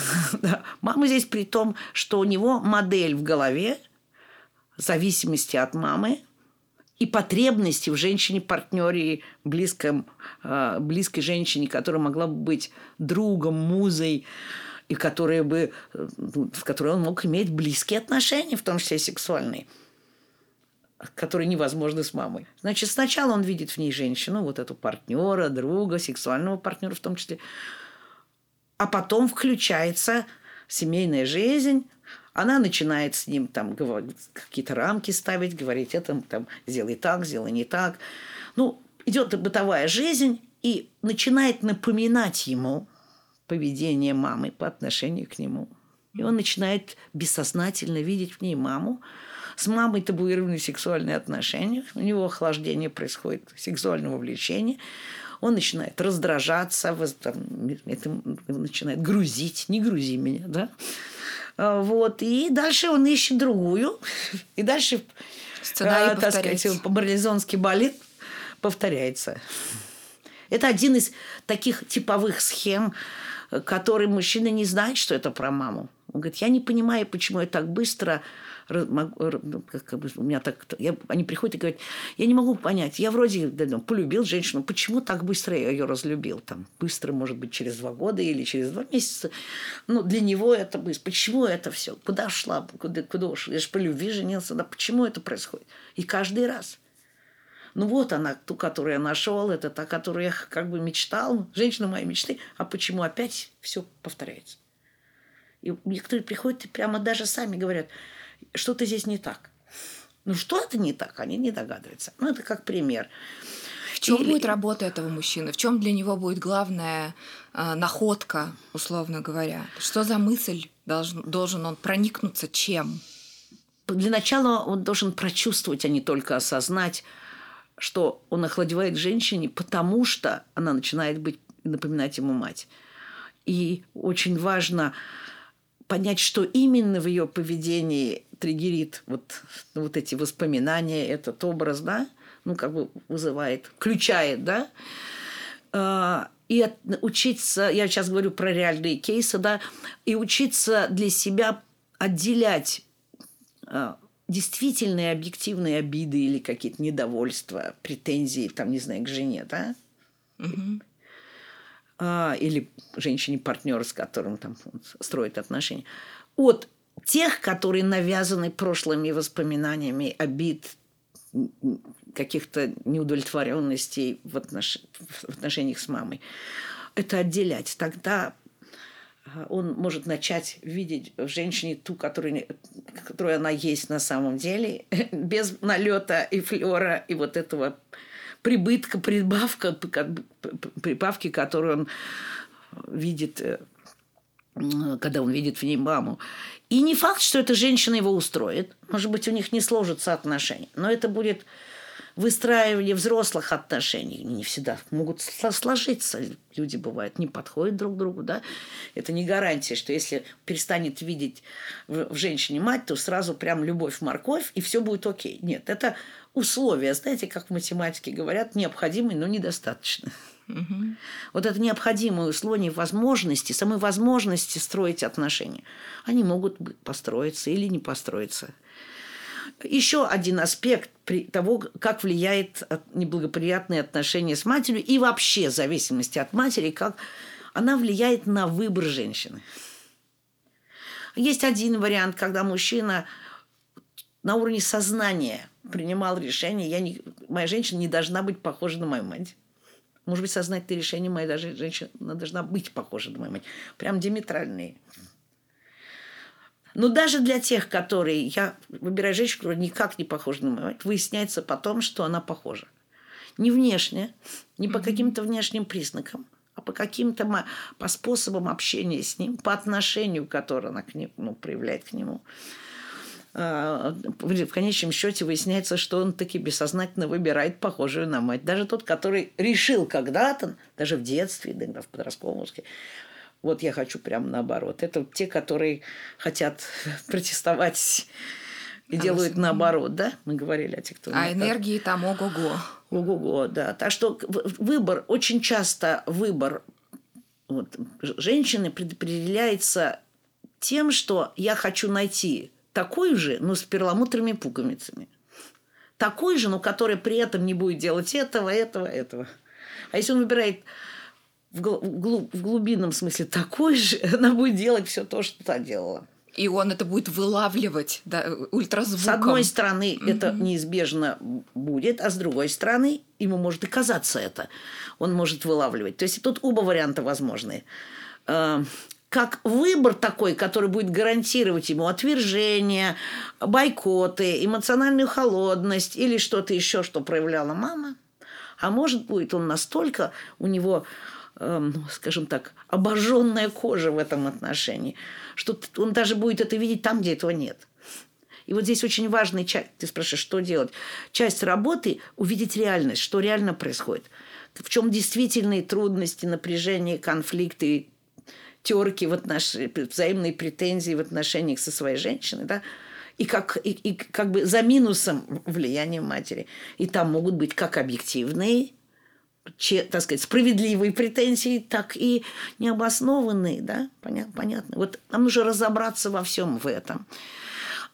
Мама здесь при том, что у него модель в голове в зависимости от мамы и потребности в женщине-партнере, близкой женщине, которая могла бы быть другом, музой, и в которой он мог иметь близкие отношения, в том числе сексуальные, которые невозможны с мамой. Значит, сначала он видит в ней женщину, эту партнера, друга, сексуального партнера в том числе. А потом включается семейная жизнь. Она начинает с ним какие-то рамки ставить, говорить, сделай так, сделай не так. Идет бытовая жизнь и начинает напоминать ему поведение мамы по отношению к нему. И он начинает бессознательно видеть в ней маму. С мамой табуированы сексуальные отношения. У него охлаждение происходит, сексуального влечения. Он начинает раздражаться, это начинает грузить. Не грузи меня, да? И дальше он ищет другую. И дальше сценарий, марлезонский балет повторяется. Это один из таких типовых схем, который мужчина не знает, что это про маму. Он говорит, я не понимаю, почему я так быстро... они приходят и говорят, я не могу понять, я вроде полюбил женщину, почему так быстро я ее разлюбил? Быстро, может быть, через 2 года или через 2 месяца. Для него это быстро. Почему это все? Куда шла? Куда ушла? Я же по любви женился. Да почему это происходит? И каждый раз. Она, ту, которую я нашел, это та, которую я мечтал, женщина моей мечты. А почему опять все повторяется? И некоторые приходят и прямо даже сами говорят, что-то здесь не так. Что-то не так, они не догадываются. Это как пример. В чем будет работа этого мужчины? В чем для него будет главная находка, условно говоря? Что за мысль должен он проникнуться чем? Для начала он должен прочувствовать, а не только осознать, что он охладевает женщине, потому что она начинает напоминать ему мать. И очень важно понять, что именно в ее поведении триггерит эти воспоминания, этот образ, да, вызывает, включает, да. И учиться, я сейчас говорю про реальные кейсы, да, и учиться для себя отделять действительные объективные обиды или какие-то недовольства, претензии, к жене, да. Mm-hmm. Или женщине-партнеру, с которым строит отношения, от тех, которые навязаны прошлыми воспоминаниями, обид, каких-то неудовлетворенностей в отношениях с мамой. Это отделять. Тогда он может начать видеть в женщине ту, которую она есть на самом деле, без налета и флера, и этого прибытка, прибавки, которую он видит, когда он видит в ней маму. И не факт, что эта женщина его устроит. Может быть, у них не сложатся отношения. Но это будет выстраивание взрослых отношений. Не всегда могут сложиться. Люди, бывают, не подходят друг к другу. Да? Это не гарантия, что если перестанет видеть в женщине мать, то сразу прям любовь-морковь, и все будет окей. Нет, это... условия, знаете, как в математике говорят, необходимые, но недостаточно. Угу. Это необходимые условия, возможности, самой возможности строить отношения. Они могут построиться или не построиться. Еще один аспект того, как влияет неблагоприятные отношения с матерью и вообще в зависимости от матери, как она влияет на выбор женщины. Есть один вариант, когда мужчина на уровне сознания принимал решение. Моя женщина не должна быть похожа на мою мать. Может быть, сознательное решение, моя даже женщина должна быть похожа на мою мать. Прям диаметральные. Но даже для тех, которые... Я выбираю женщину, которая никак не похожа на мою мать, выясняется потом, что она похожа. Не внешне, не по каким-то внешним признакам, а по каким-то по способам общения с ним, по отношению, которое она к нему, проявляет к нему. В конечном счете выясняется, что он таки бессознательно выбирает похожую на мать. Даже тот, который решил когда-то, даже в детстве, да, в подростковом возрасте, вот я хочу прямо наоборот. Это те, которые хотят протестовать и делают наоборот, да? Мы говорили о тех, кто... А энергии там ого-го. Ого-го, да. Так что выбор, очень часто выбор вот, женщины предопределяется тем, что я хочу найти такую же, но с перламутровыми пуговицами. Такую же, но которая при этом не будет делать этого, этого, этого. А если он выбирает... в глубинном смысле такой же, она будет делать все то, что та делала. И он это будет вылавливать, да, ультразвуком. С одной стороны, это неизбежно будет, а с другой стороны, ему может и казаться это. Он может вылавливать. То есть тут оба варианта возможны. Как выбор такой, который будет гарантировать ему отвержение, бойкоты, эмоциональную холодность или что-то еще, что проявляла мама. А может быть, он настолько у него... скажем так, обожженная кожа в этом отношении, что он даже будет это видеть там, где этого нет. И вот здесь очень важная часть, ты спрашиваешь, что делать, часть работы – увидеть реальность, что реально происходит, в чем действительные трудности, напряжения, конфликты, терки, взаимные претензии в отношениях со своей женщиной, да? И как бы за минусом влияния матери. И там могут быть как объективные, так сказать, справедливые претензии, так и необоснованные, да, понятно. Вот нам нужно разобраться во всем в этом.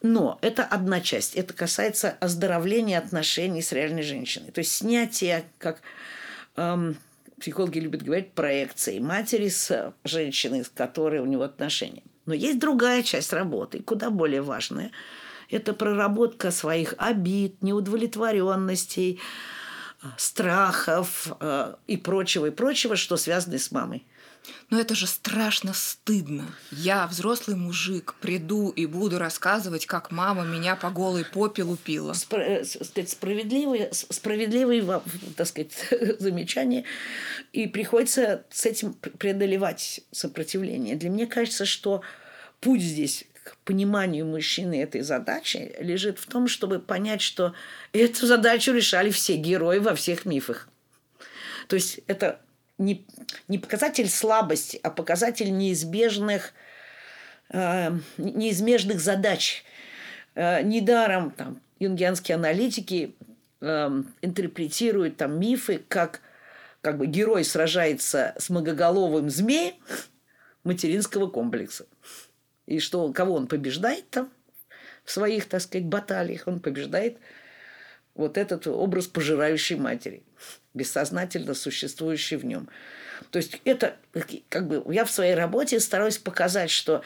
Но это одна часть. Это касается оздоровления отношений с реальной женщиной. То есть снятие, как психологи любят говорить, проекции матери с женщиной, с которой у него отношения. Но есть другая часть работы, куда более важная. Это проработка своих обид, неудовлетворенностей, страхов и прочего, что связано с мамой. Но это же страшно стыдно. Я, взрослый мужик, приду и буду рассказывать, как мама меня по голой попе лупила. Справедливые, так сказать, замечания. И приходится с этим преодолевать сопротивление. Для меня кажется, что путь здесь к пониманию мужчины этой задачи лежит в том, чтобы понять, что эту задачу решали все герои во всех мифах. То есть это не показатель слабости, а показатель неизбежных задач. Недаром там, юнгианские аналитики интерпретируют там, мифы, как бы герой сражается с многоголовым змеем материнского комплекса. И что, кого он побеждает там в своих, так сказать, баталиях? Он побеждает вот этот образ пожирающей матери, бессознательно существующий в нем. То есть это как бы я в своей работе стараюсь показать, что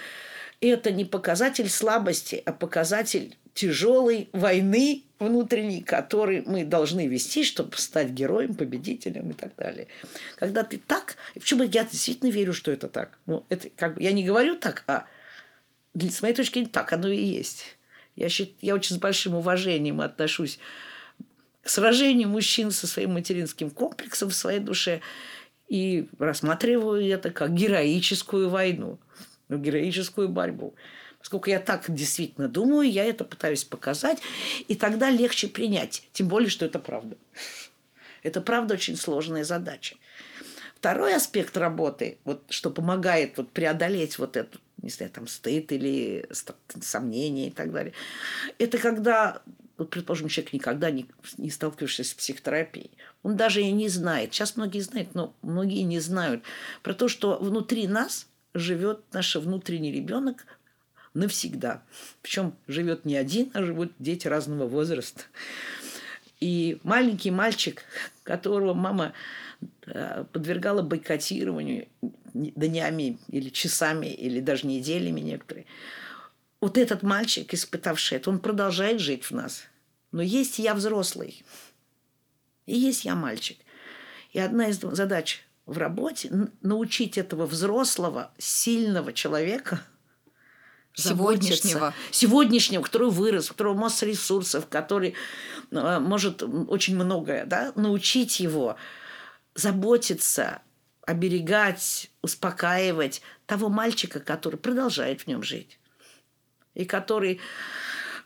это не показатель слабости, а показатель тяжелой войны внутренней, которую мы должны вести, чтобы стать героем, победителем и так далее. Когда ты так... Почему я действительно верю, что это так? Ну, это как бы, я не говорю так, а с моей точки зрения, так оно и есть. Я очень с большим уважением отношусь к сражению мужчин со своим материнским комплексом в своей душе и рассматриваю это как героическую войну, героическую борьбу. Поскольку я так действительно думаю, я это пытаюсь показать, и тогда легче принять. Тем более, что это правда. Это правда очень сложная задача. Второй аспект работы, вот, что помогает вот, преодолеть вот эту, не знаю, там, стыд или сомнения и так далее, это когда, вот, предположим, человек никогда не сталкивался с психотерапией. Он даже и не знает. Сейчас многие знают, но многие не знают про то, что внутри нас живет наш внутренний ребенок навсегда. Причем живет не один, а живут дети разного возраста. И маленький мальчик, которого мама подвергала бойкотированию днями или часами, или даже неделями некоторые, вот этот мальчик, испытавший это, он продолжает жить в нас. Но есть я взрослый. И есть я мальчик. И одна из задач в работе – научить этого взрослого, сильного человека сегодняшнего. Сегодняшнего, который вырос, у которого масса ресурсов, который может очень многое, да, научить его заботиться, оберегать, успокаивать того мальчика, который продолжает в нем жить. И который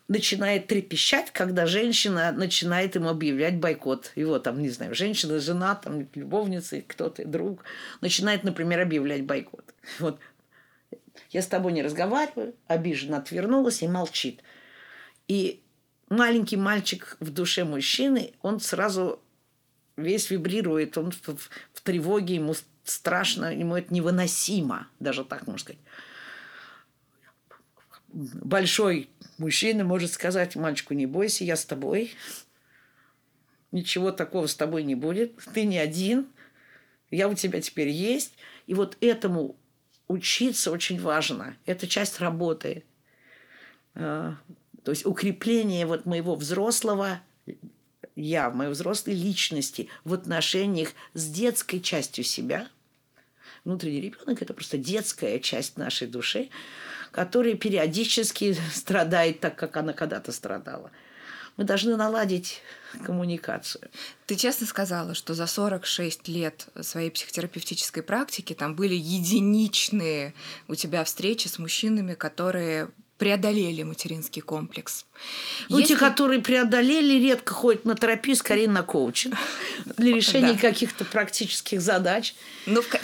начинает трепещать, когда женщина начинает ему объявлять бойкот. Его там, не знаю, женщина, жена, там, любовница, кто-то, друг, начинает, например, объявлять бойкот. Вот. Я с тобой не разговариваю, обиженно отвернулась и молчит. И маленький мальчик в душе мужчины, он сразу весь вибрирует, он в тревоге, ему страшно, ему это невыносимо, даже так можно сказать. Большой мужчина может сказать мальчику: не бойся, я с тобой. Ничего такого с тобой не будет. Ты не один. Я у тебя теперь есть. И вот этому учиться очень важно. Это часть работы. То есть укрепление вот моего взрослого я, моей взрослой личности в отношениях с детской частью себя. Внутренний ребенок – это просто детская часть нашей души, которая периодически страдает так, как она когда-то страдала. Мы должны наладить коммуникацию. Ты честно сказала, что за 46 лет своей психотерапевтической практики там были единичные у тебя встречи с мужчинами, которые преодолели материнский комплекс. Ну, те, которые преодолели, редко ходят на терапию, скорее на коучинг для решения каких-то практических задач,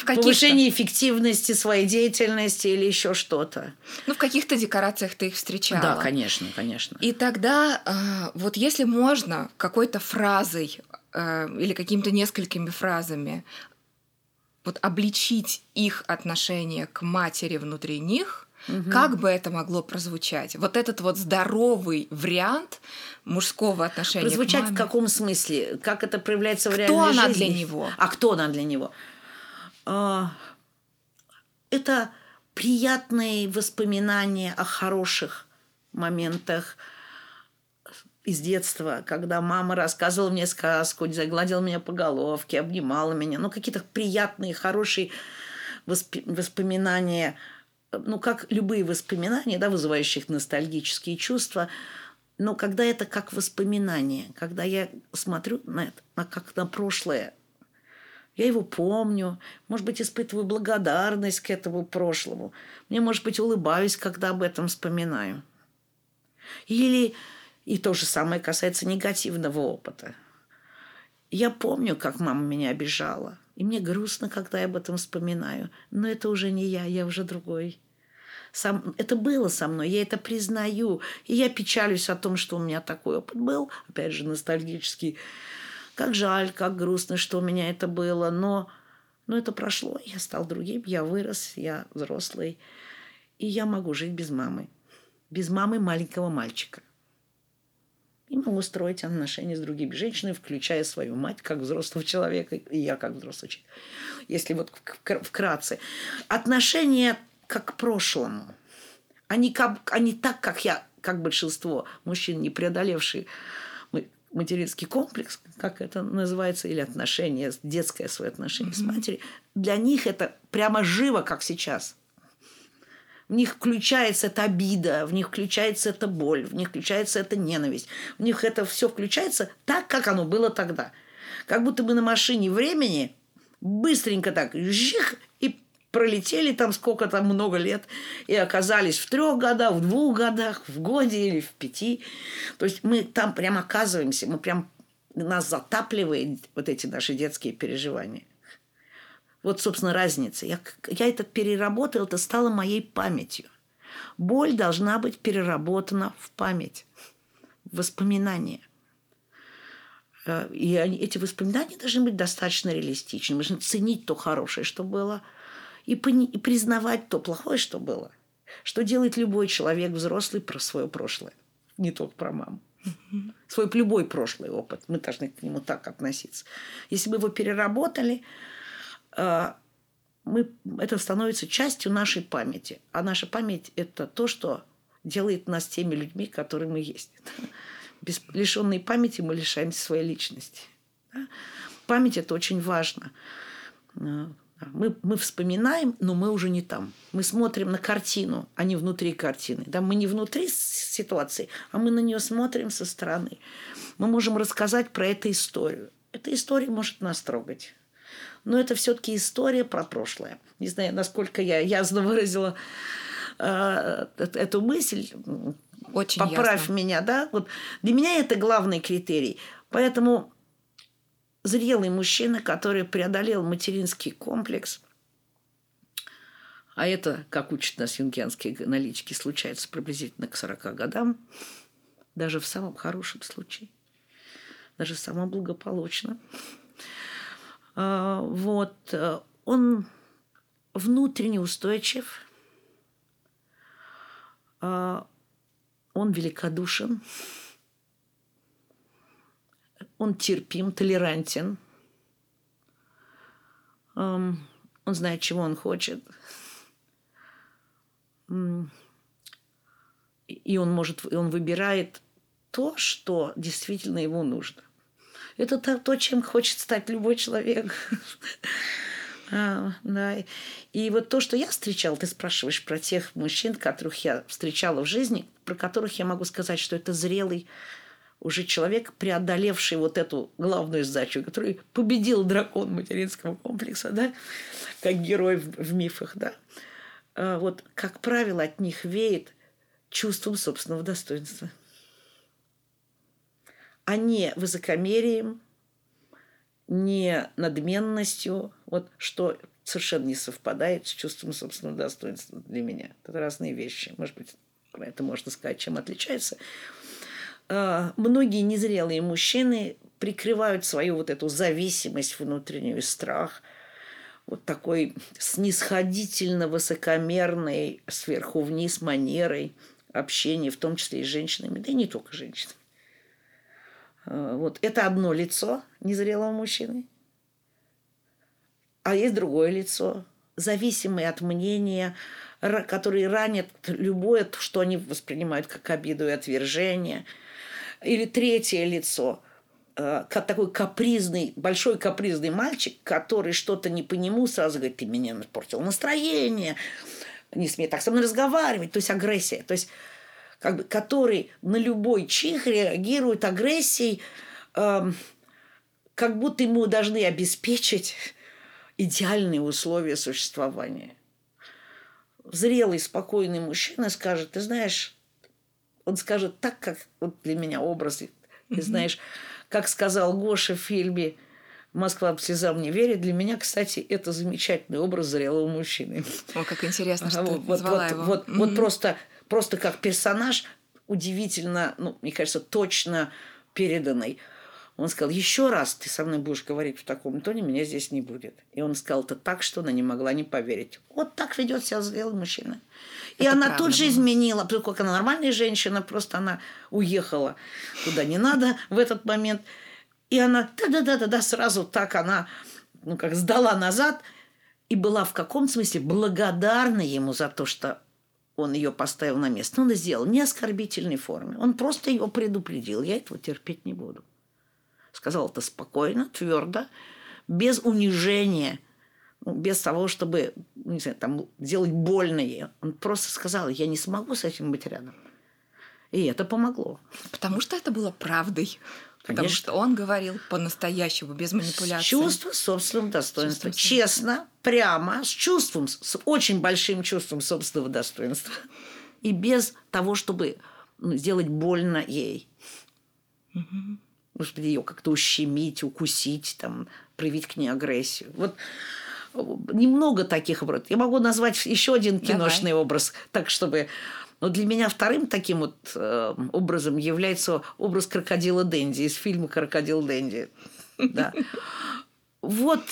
повышения эффективности своей деятельности или еще что-то. Ну, в каких-то декорациях ты их встречала. Да, конечно, конечно. И тогда, вот если можно, какой-то фразой или какими-то несколькими фразами вот обличить их отношение к матери внутри них, угу. Как бы это могло прозвучать? Вот этот вот здоровый вариант мужского отношения прозвучать к маме. В каком смысле? Как это проявляется в реальной жизни? Кто она для него? А кто она для него? Это приятные воспоминания о хороших моментах из детства, когда мама рассказывала мне сказку, гладила меня по головке, обнимала меня. Ну, какие-то приятные, хорошие воспоминания. Ну, как любые воспоминания, да, вызывающие ностальгические чувства, но когда это как воспоминание, когда я смотрю на это, как на прошлое, я его помню, может быть, испытываю благодарность к этому прошлому, мне, может быть, улыбаюсь, когда об этом вспоминаю. Или, и то же самое касается негативного опыта. Я помню, как мама меня обижала. И мне грустно, когда я об этом вспоминаю. Но это уже не я уже другой. Это было со мной, я это признаю. И я печалюсь о том, что у меня такой опыт был. Опять же, ностальгический. Как жаль, как грустно, что у меня это было. Но это прошло, я стал другим, я вырос, я взрослый. И я могу жить без мамы. Без мамы маленького мальчика. И могу строить отношения с другими женщинами, включая свою мать как взрослого человека, и я как взрослый человек. Если вот вкратце. Отношения как к прошлому. Они так, как я, как большинство мужчин, не преодолевших материнский комплекс, как это называется, или отношения, детское свое отношение с матерью, для них это прямо живо, как сейчас. В них включается эта обида, в них включается эта боль, в них включается эта ненависть. В них это все включается так, как оно было тогда. Как будто бы на машине времени быстренько так жих, и пролетели там сколько там много лет, и оказались в 3 годах, в 2 годах, в годе или в 5. То есть мы там прям оказываемся, нас затапливает вот эти наши детские переживания. Вот, собственно, разница. Я это переработала, это стало моей памятью. Боль должна быть переработана в память, в воспоминания. И эти воспоминания должны быть достаточно реалистичными. Мы должны ценить то хорошее, что было, и признавать то плохое, что было. Что делает любой человек взрослый про свое прошлое. Не только про маму. Свой любой прошлый опыт. Мы должны к нему так относиться. Если бы его переработали, это становится частью нашей памяти. А наша память – это то, что делает нас теми людьми, которые мы есть. Лишённые памяти мы лишаемся своей личности. Память – это очень важно. Мы вспоминаем, но мы уже не там. Мы смотрим на картину, а не внутри картины. Да? Мы не внутри ситуации, а мы на нее смотрим со стороны. Мы можем рассказать про эту историю. Эта история может нас трогать. Но это все-таки история про прошлое. Не знаю, насколько я ясно выразила эту мысль. Очень поправь ясно. Меня. Да? Вот для меня это главный критерий. Поэтому... Зрелый мужчина, который преодолел материнский комплекс. А это, как учат нас юнгианские аналитики, случается приблизительно к 40 годам. Даже в самом хорошем случае. Даже самом благополучном. Вот. Он внутренне устойчив. Он великодушен. Он терпим, толерантен. Он знает, чего он хочет. И он может, он выбирает то, что действительно ему нужно. Это то, чем хочет стать любой человек. Да. И вот то, что я встречала, ты спрашиваешь про тех мужчин, которых я встречала в жизни, про которых я могу сказать, что это зрелый уже человек, преодолевший вот эту главную задачу, который победил дракон материнского комплекса, да, как герой в мифах, да, вот, как правило, от них веет чувством собственного достоинства, а не высокомерием, не надменностью, вот, что совершенно не совпадает с чувством собственного достоинства для меня. Это разные вещи. Может быть, про это можно сказать, чем отличается. Многие незрелые мужчины прикрывают свою вот эту зависимость внутреннюю, страх вот такой снисходительно высокомерной сверху вниз манерой общения, в том числе и с женщинами, да и не только женщинами. Вот это одно лицо незрелого мужчины, а есть другое лицо, зависимые от мнения, которые ранят любое, что они воспринимают как обиду и отвержение. Или третье лицо, как такой капризный, большой капризный мальчик, который что-то не по нему сразу говорит: ты меня испортил настроение, не смей так со мной разговаривать. То есть агрессия. То есть, как бы, который на любой чих реагирует агрессией, как будто ему должны обеспечить идеальные условия существования. Зрелый, спокойный мужчина скажет: ты знаешь, он скажет так, как вот для меня образ, ты знаешь, как сказал Гоша в фильме «Москва слезам не верит», для меня, кстати, это замечательный образ зрелого мужчины. О, как интересно, что ты назвала его. Вот просто как персонаж удивительно, ну, мне кажется, точно переданный. Он сказал: еще раз ты со мной будешь говорить в таком тоне, меня здесь не будет. И он сказал это так, что она не могла не поверить. Вот так ведет себя зрелый мужчина. И это она правда, тут же изменила. Поскольку она нормальная женщина, просто она уехала куда не надо в этот момент. И она сразу так она, ну, как сдала назад и была в каком-то смысле благодарна ему за то, что он ее поставил на место. Он это сделал не в оскорбительной форме. Он просто ее предупредил. Я этого терпеть не буду. Сказал это спокойно, твердо, без унижения, без того, чтобы, не знаю, там, делать больно ей. Он просто сказал: я не смогу с этим быть рядом. И это помогло. Потому что это было правдой. Конечно. Потому что он говорил по-настоящему, без манипуляций. С чувством собственного достоинства. Честно, прямо, с чувством, с очень большим чувством собственного достоинства. И без того, чтобы сделать больно ей. Угу. Может быть, ее как-то ущемить, укусить, там, проявить к ней агрессию. Вот немного таких образов. Я могу назвать еще один киношный образ, так чтобы... Но для меня вторым таким вот образом является образ крокодила Дэнди из фильма «Крокодил Дэнди». Да. Вот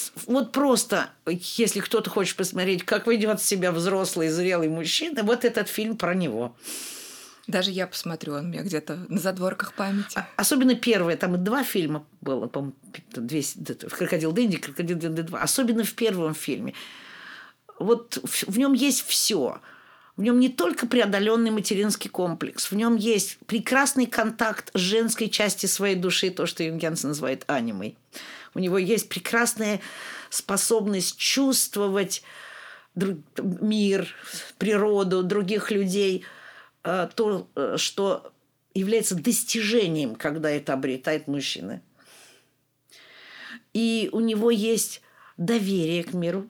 просто, если кто-то хочет посмотреть, как ведет себя взрослый, зрелый мужчина, вот этот фильм про него. Даже я посмотрю, он у меня где-то на задворках памяти. Особенно первое, там и два фильма было, по-моему, «Крокодил Дэнди», «Крокодил Дэнди 2». Особенно в первом фильме. Вот в нем есть все. В нем не только преодоленный материнский комплекс, в нем есть прекрасный контакт с женской части своей души, то, что Юнгенс называет анимой. У него есть прекрасная способность чувствовать мир, природу, других людей, то, что является достижением, когда это обретает мужчина. И у него есть доверие к миру.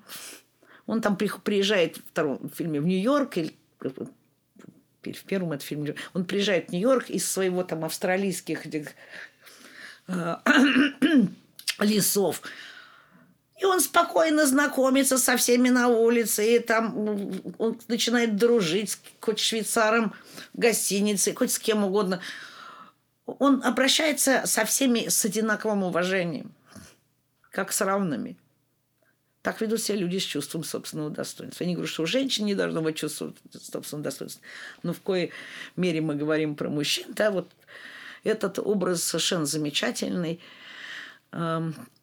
Он там приезжает в втором фильме в Нью-Йорк, или в первом это фильме, он приезжает в Нью-Йорк из своего там австралийских лесов. И он спокойно знакомится со всеми на улице, и там он начинает дружить хоть с швейцаром в гостинице, хоть с кем угодно. Он обращается со всеми с одинаковым уважением, как с равными. Так ведут себя люди с чувством собственного достоинства. Я не говорю, что у женщин не должно быть чувства собственного достоинства. Но в коей мере мы говорим про мужчин. Да, вот этот образ совершенно замечательный.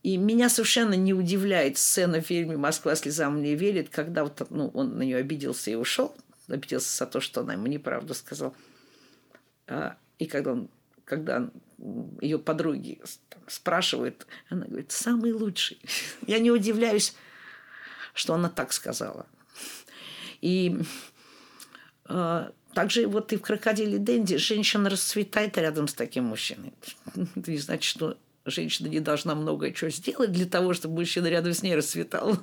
И меня совершенно не удивляет сцена в фильме «Москва слезам не верит», когда вот, он на нее обиделся и ушел. Обиделся за то, что она ему неправду сказала. И когда ее подруги спрашивают, она говорит: «Самый лучший». Я не удивляюсь, что она так сказала. И также вот и в «Крокодиле Дэнди» женщина расцветает рядом с таким мужчиной. Это не значит, что женщина не должна многое чего сделать для того, чтобы мужчина рядом с ней расцветал.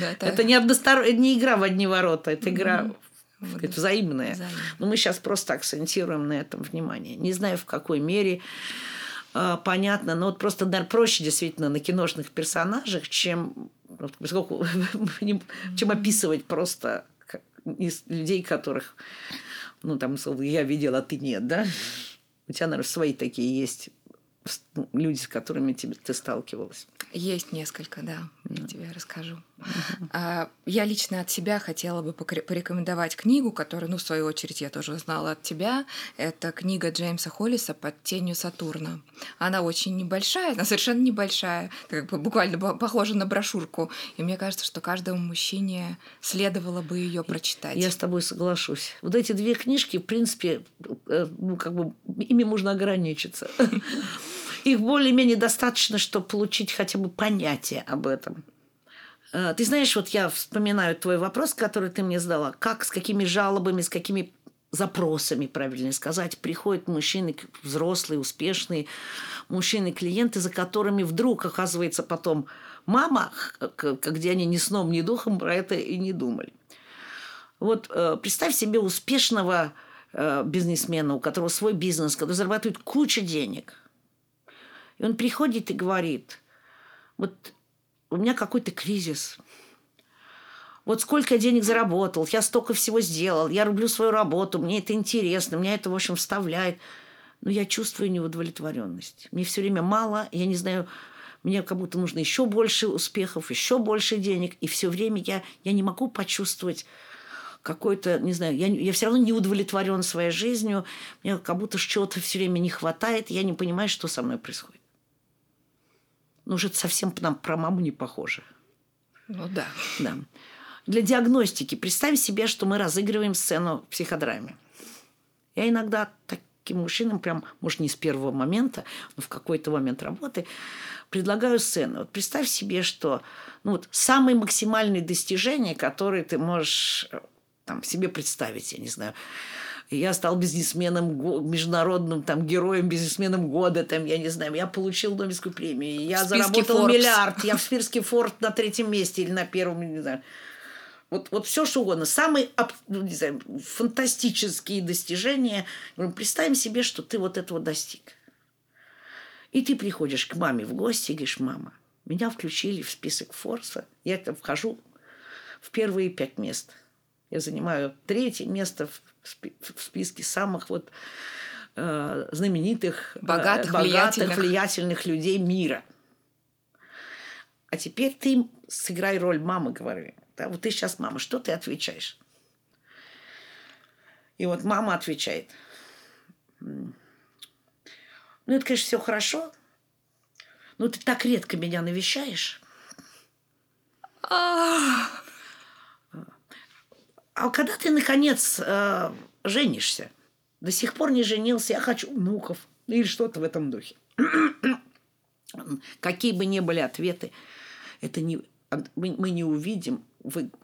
Да, это не игра в одни ворота, это игра... Это взаимное. Но мы сейчас просто акцентируем на этом внимание. Не знаю, в какой мере понятно, но вот просто, наверное, проще действительно на киношных персонажах, чем описывать просто людей, которых, я видела, а ты нет, да? У тебя, наверное, свои такие есть люди, с которыми ты сталкивалась. Есть несколько, да. Я тебе расскажу. Я лично от себя хотела бы порекомендовать книгу, которую, в свою очередь, я тоже узнала от тебя. Это книга Джеймса Холлиса «Под тенью Сатурна». Она очень небольшая, она совершенно небольшая, буквально похожа на брошюрку. И мне кажется, что каждому мужчине следовало бы ее прочитать. Я с тобой соглашусь. Вот эти две книжки, в принципе, ими можно ограничиться. Их более-менее достаточно, чтобы получить хотя бы понятие об этом. Ты знаешь, вот я вспоминаю твой вопрос, который ты мне задала. С какими жалобами, с какими запросами, правильно сказать, приходят мужчины, взрослые, успешные мужчины-клиенты, за которыми вдруг оказывается потом мама, где они ни сном, ни духом про это и не думали. Вот представь себе успешного бизнесмена, у которого свой бизнес, который зарабатывает кучу денег. И он приходит и говорит: вот у меня какой-то кризис. Вот сколько я денег заработал, я столько всего сделал, я люблю свою работу, мне это интересно, меня это, в общем, вставляет. Но я чувствую неудовлетворенность. Мне все время мало, я не знаю, мне как будто нужно еще больше успехов, еще больше денег. И все время я не могу почувствовать какой-то, не знаю, я все равно не удовлетворен своей жизнью, мне как будто чего-то все время не хватает, я не понимаю, что со мной происходит. Уже это совсем про маму не похоже. Да. Для диагностики. Представим себе, что мы разыгрываем сцену в психодраме. Я иногда таким мужчинам, может, не с первого момента, но в какой-то момент работы, предлагаю сцену. Вот представь себе, что самые максимальные достижения, которые ты можешь себе представить, я не знаю. Я стал бизнесменом, международным героем, бизнесменом года, я не знаю, я получил Нобелевскую премию, я заработал Forbes. Миллиард, я в списке Forbes на 3-м месте или на 1-м, не знаю. Вот все что угодно. Самые фантастические достижения. Представим себе, что ты вот этого достиг. И ты приходишь к маме в гости и говоришь: мама, меня включили в список Forbes, я там вхожу в первые 5 мест. Я занимаю 3-е место в списке самых знаменитых, богатых, влиятельных людей мира. А теперь ты сыграй роль мамы, говорю. Да, вот ты сейчас мама, что ты отвечаешь? И вот мама отвечает: это, конечно, все хорошо, но ты так редко меня навещаешь. А когда ты, наконец, женишься, до сих пор не женился, я хочу внуков, или что-то в этом духе. Какие бы ни были ответы, это не, мы не увидим,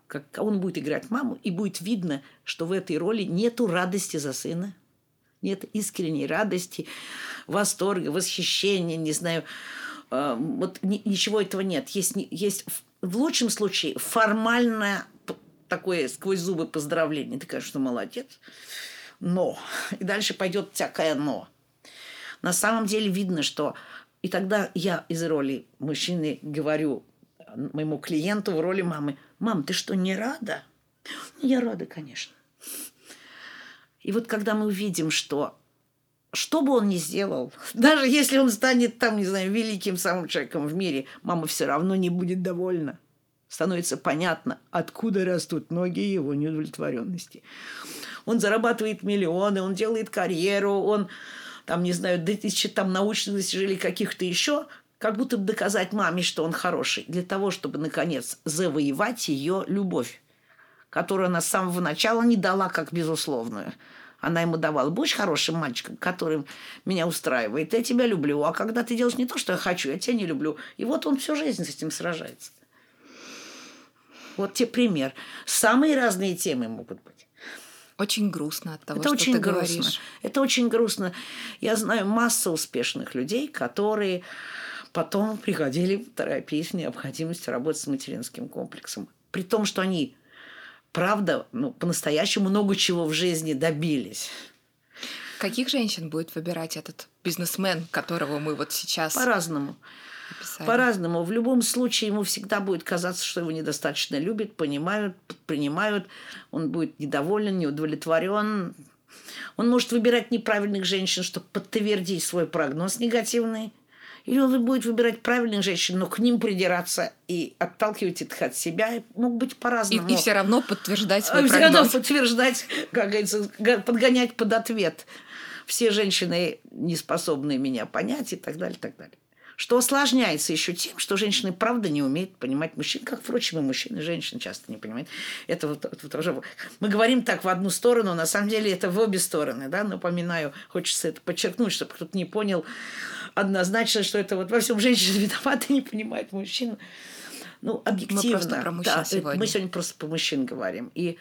как он будет играть маму, и будет видно, что в этой роли нету радости за сына, нет искренней радости, восторга, восхищения, не знаю, вот ничего этого нет. Есть в лучшем случае формальное такое сквозь зубы поздравление. Ты, конечно, молодец, но. И дальше пойдет всякое но. На самом деле видно, что... И тогда я из роли мужчины говорю моему клиенту в роли мамы: «Мам, ты что, не рада?» «Я рада, конечно». И вот когда мы увидим, что бы он ни сделал, даже если он станет там, не знаю, великим самым человеком в мире, мама все равно не будет довольна. Становится понятно, откуда растут ноги его неудовлетворенности. Он зарабатывает миллионы, он делает карьеру, он, там, не знаю, достичь там научных достижений каких-то еще, как будто бы доказать маме, что он хороший, для того, чтобы, наконец, завоевать ее любовь, которую она с самого начала не дала как безусловную. Она ему давала: будешь хорошим мальчиком, который меня устраивает, я тебя люблю, а когда ты делаешь не то, что я хочу, я тебя не люблю. И вот он всю жизнь с этим сражается. Вот тебе пример. Самые разные темы могут быть. Очень грустно от того, что ты говоришь. Это очень грустно. Я знаю массу успешных людей, которые потом приходили в терапию с необходимостью работать с материнским комплексом. При том, что они, правда, по-настоящему много чего в жизни добились. Каких женщин будет выбирать этот бизнесмен, которого мы вот сейчас... По-разному. Описали. По-разному. В любом случае ему всегда будет казаться, что его недостаточно любят, понимают, принимают. Он будет недоволен, неудовлетворен. Он может выбирать неправильных женщин, чтобы подтвердить свой прогноз негативный. Или он будет выбирать правильных женщин, но к ним придираться и отталкивать их от себя. Могут быть по-разному. И все равно подтверждать свой прогноз. Все равно подтверждать, как говорится, подгонять под ответ. Все женщины не способны меня понять и так далее, и так далее. Что осложняется еще тем, что женщины, правда, не умеют понимать мужчин, как, впрочем, и мужчины, и женщины часто не понимают. Это вот уже... Мы говорим так в одну сторону, на самом деле это в обе стороны, да, напоминаю, хочется это подчеркнуть, чтобы кто-то не понял однозначно, что это вот во всем женщина виновата, не понимает мужчин. Объективно. Мы просто про мужчин сегодня. Мы сегодня просто про мужчин говорим. И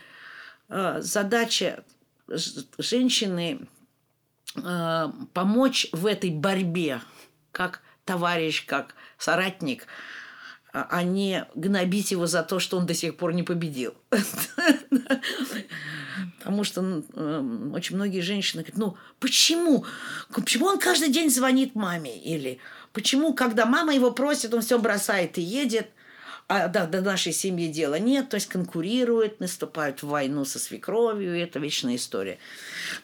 задача женщины помочь в этой борьбе, как товарищ, как соратник, а не гнобить его за то, что он до сих пор не победил. Потому что очень многие женщины говорят: почему? Почему он каждый день звонит маме? Или почему, когда мама его просит, он все бросает и едет, а до нашей семьи дела нет, то есть конкурирует, наступают в войну со свекровью, и это вечная история.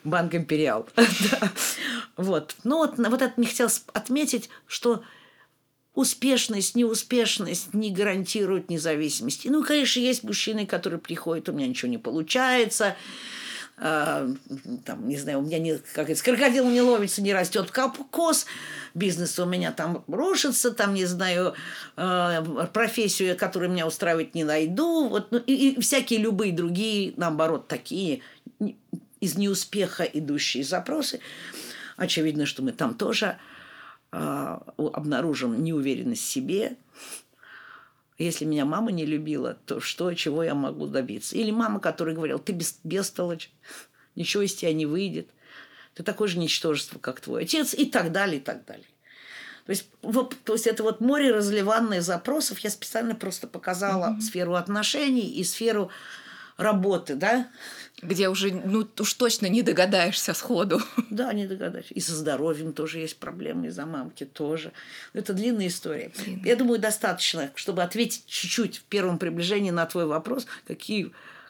Банк «Империал». Вот. Это мне хотелось отметить, что успешность, неуспешность не гарантирует независимости. Конечно, есть мужчины, которые приходят: у меня ничего не получается, там, не знаю, у меня не, как это, крокодил не ловится, не растет кокос, бизнес у меня там рушится, там, не знаю, профессию, которая меня устраивает, не найду, и всякие любые другие, наоборот, такие из неуспеха идущие запросы. Очевидно, что мы там тоже обнаружим неуверенность в себе. Если меня мама не любила, то что, чего я могу добиться? Или мама, которая говорила: ты бестолочь, ничего из тебя не выйдет, ты такое же ничтожество, как твой отец, и так далее, и так далее. То есть это вот море разливанных запросов. Я специально просто показала сферу отношений и сферу работы, да? Где уже, уж точно не догадаешься сходу. Да, не догадаешься. И со здоровьем тоже есть проблемы, и за мамки тоже. Это длинная история. Я думаю, достаточно, чтобы ответить чуть-чуть в первом приближении на твой вопрос,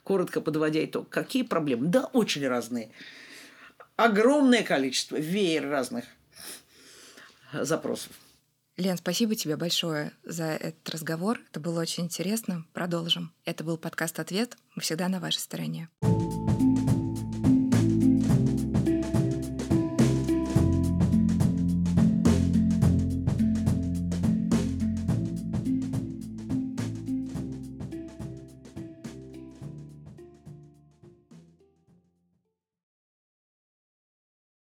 коротко подводя итог, какие проблемы? Да, очень разные. Огромное количество, веер разных запросов. Лен, спасибо тебе большое за этот разговор. Это было очень интересно. Продолжим. Это был подкаст «Ответ». Мы всегда на вашей стороне.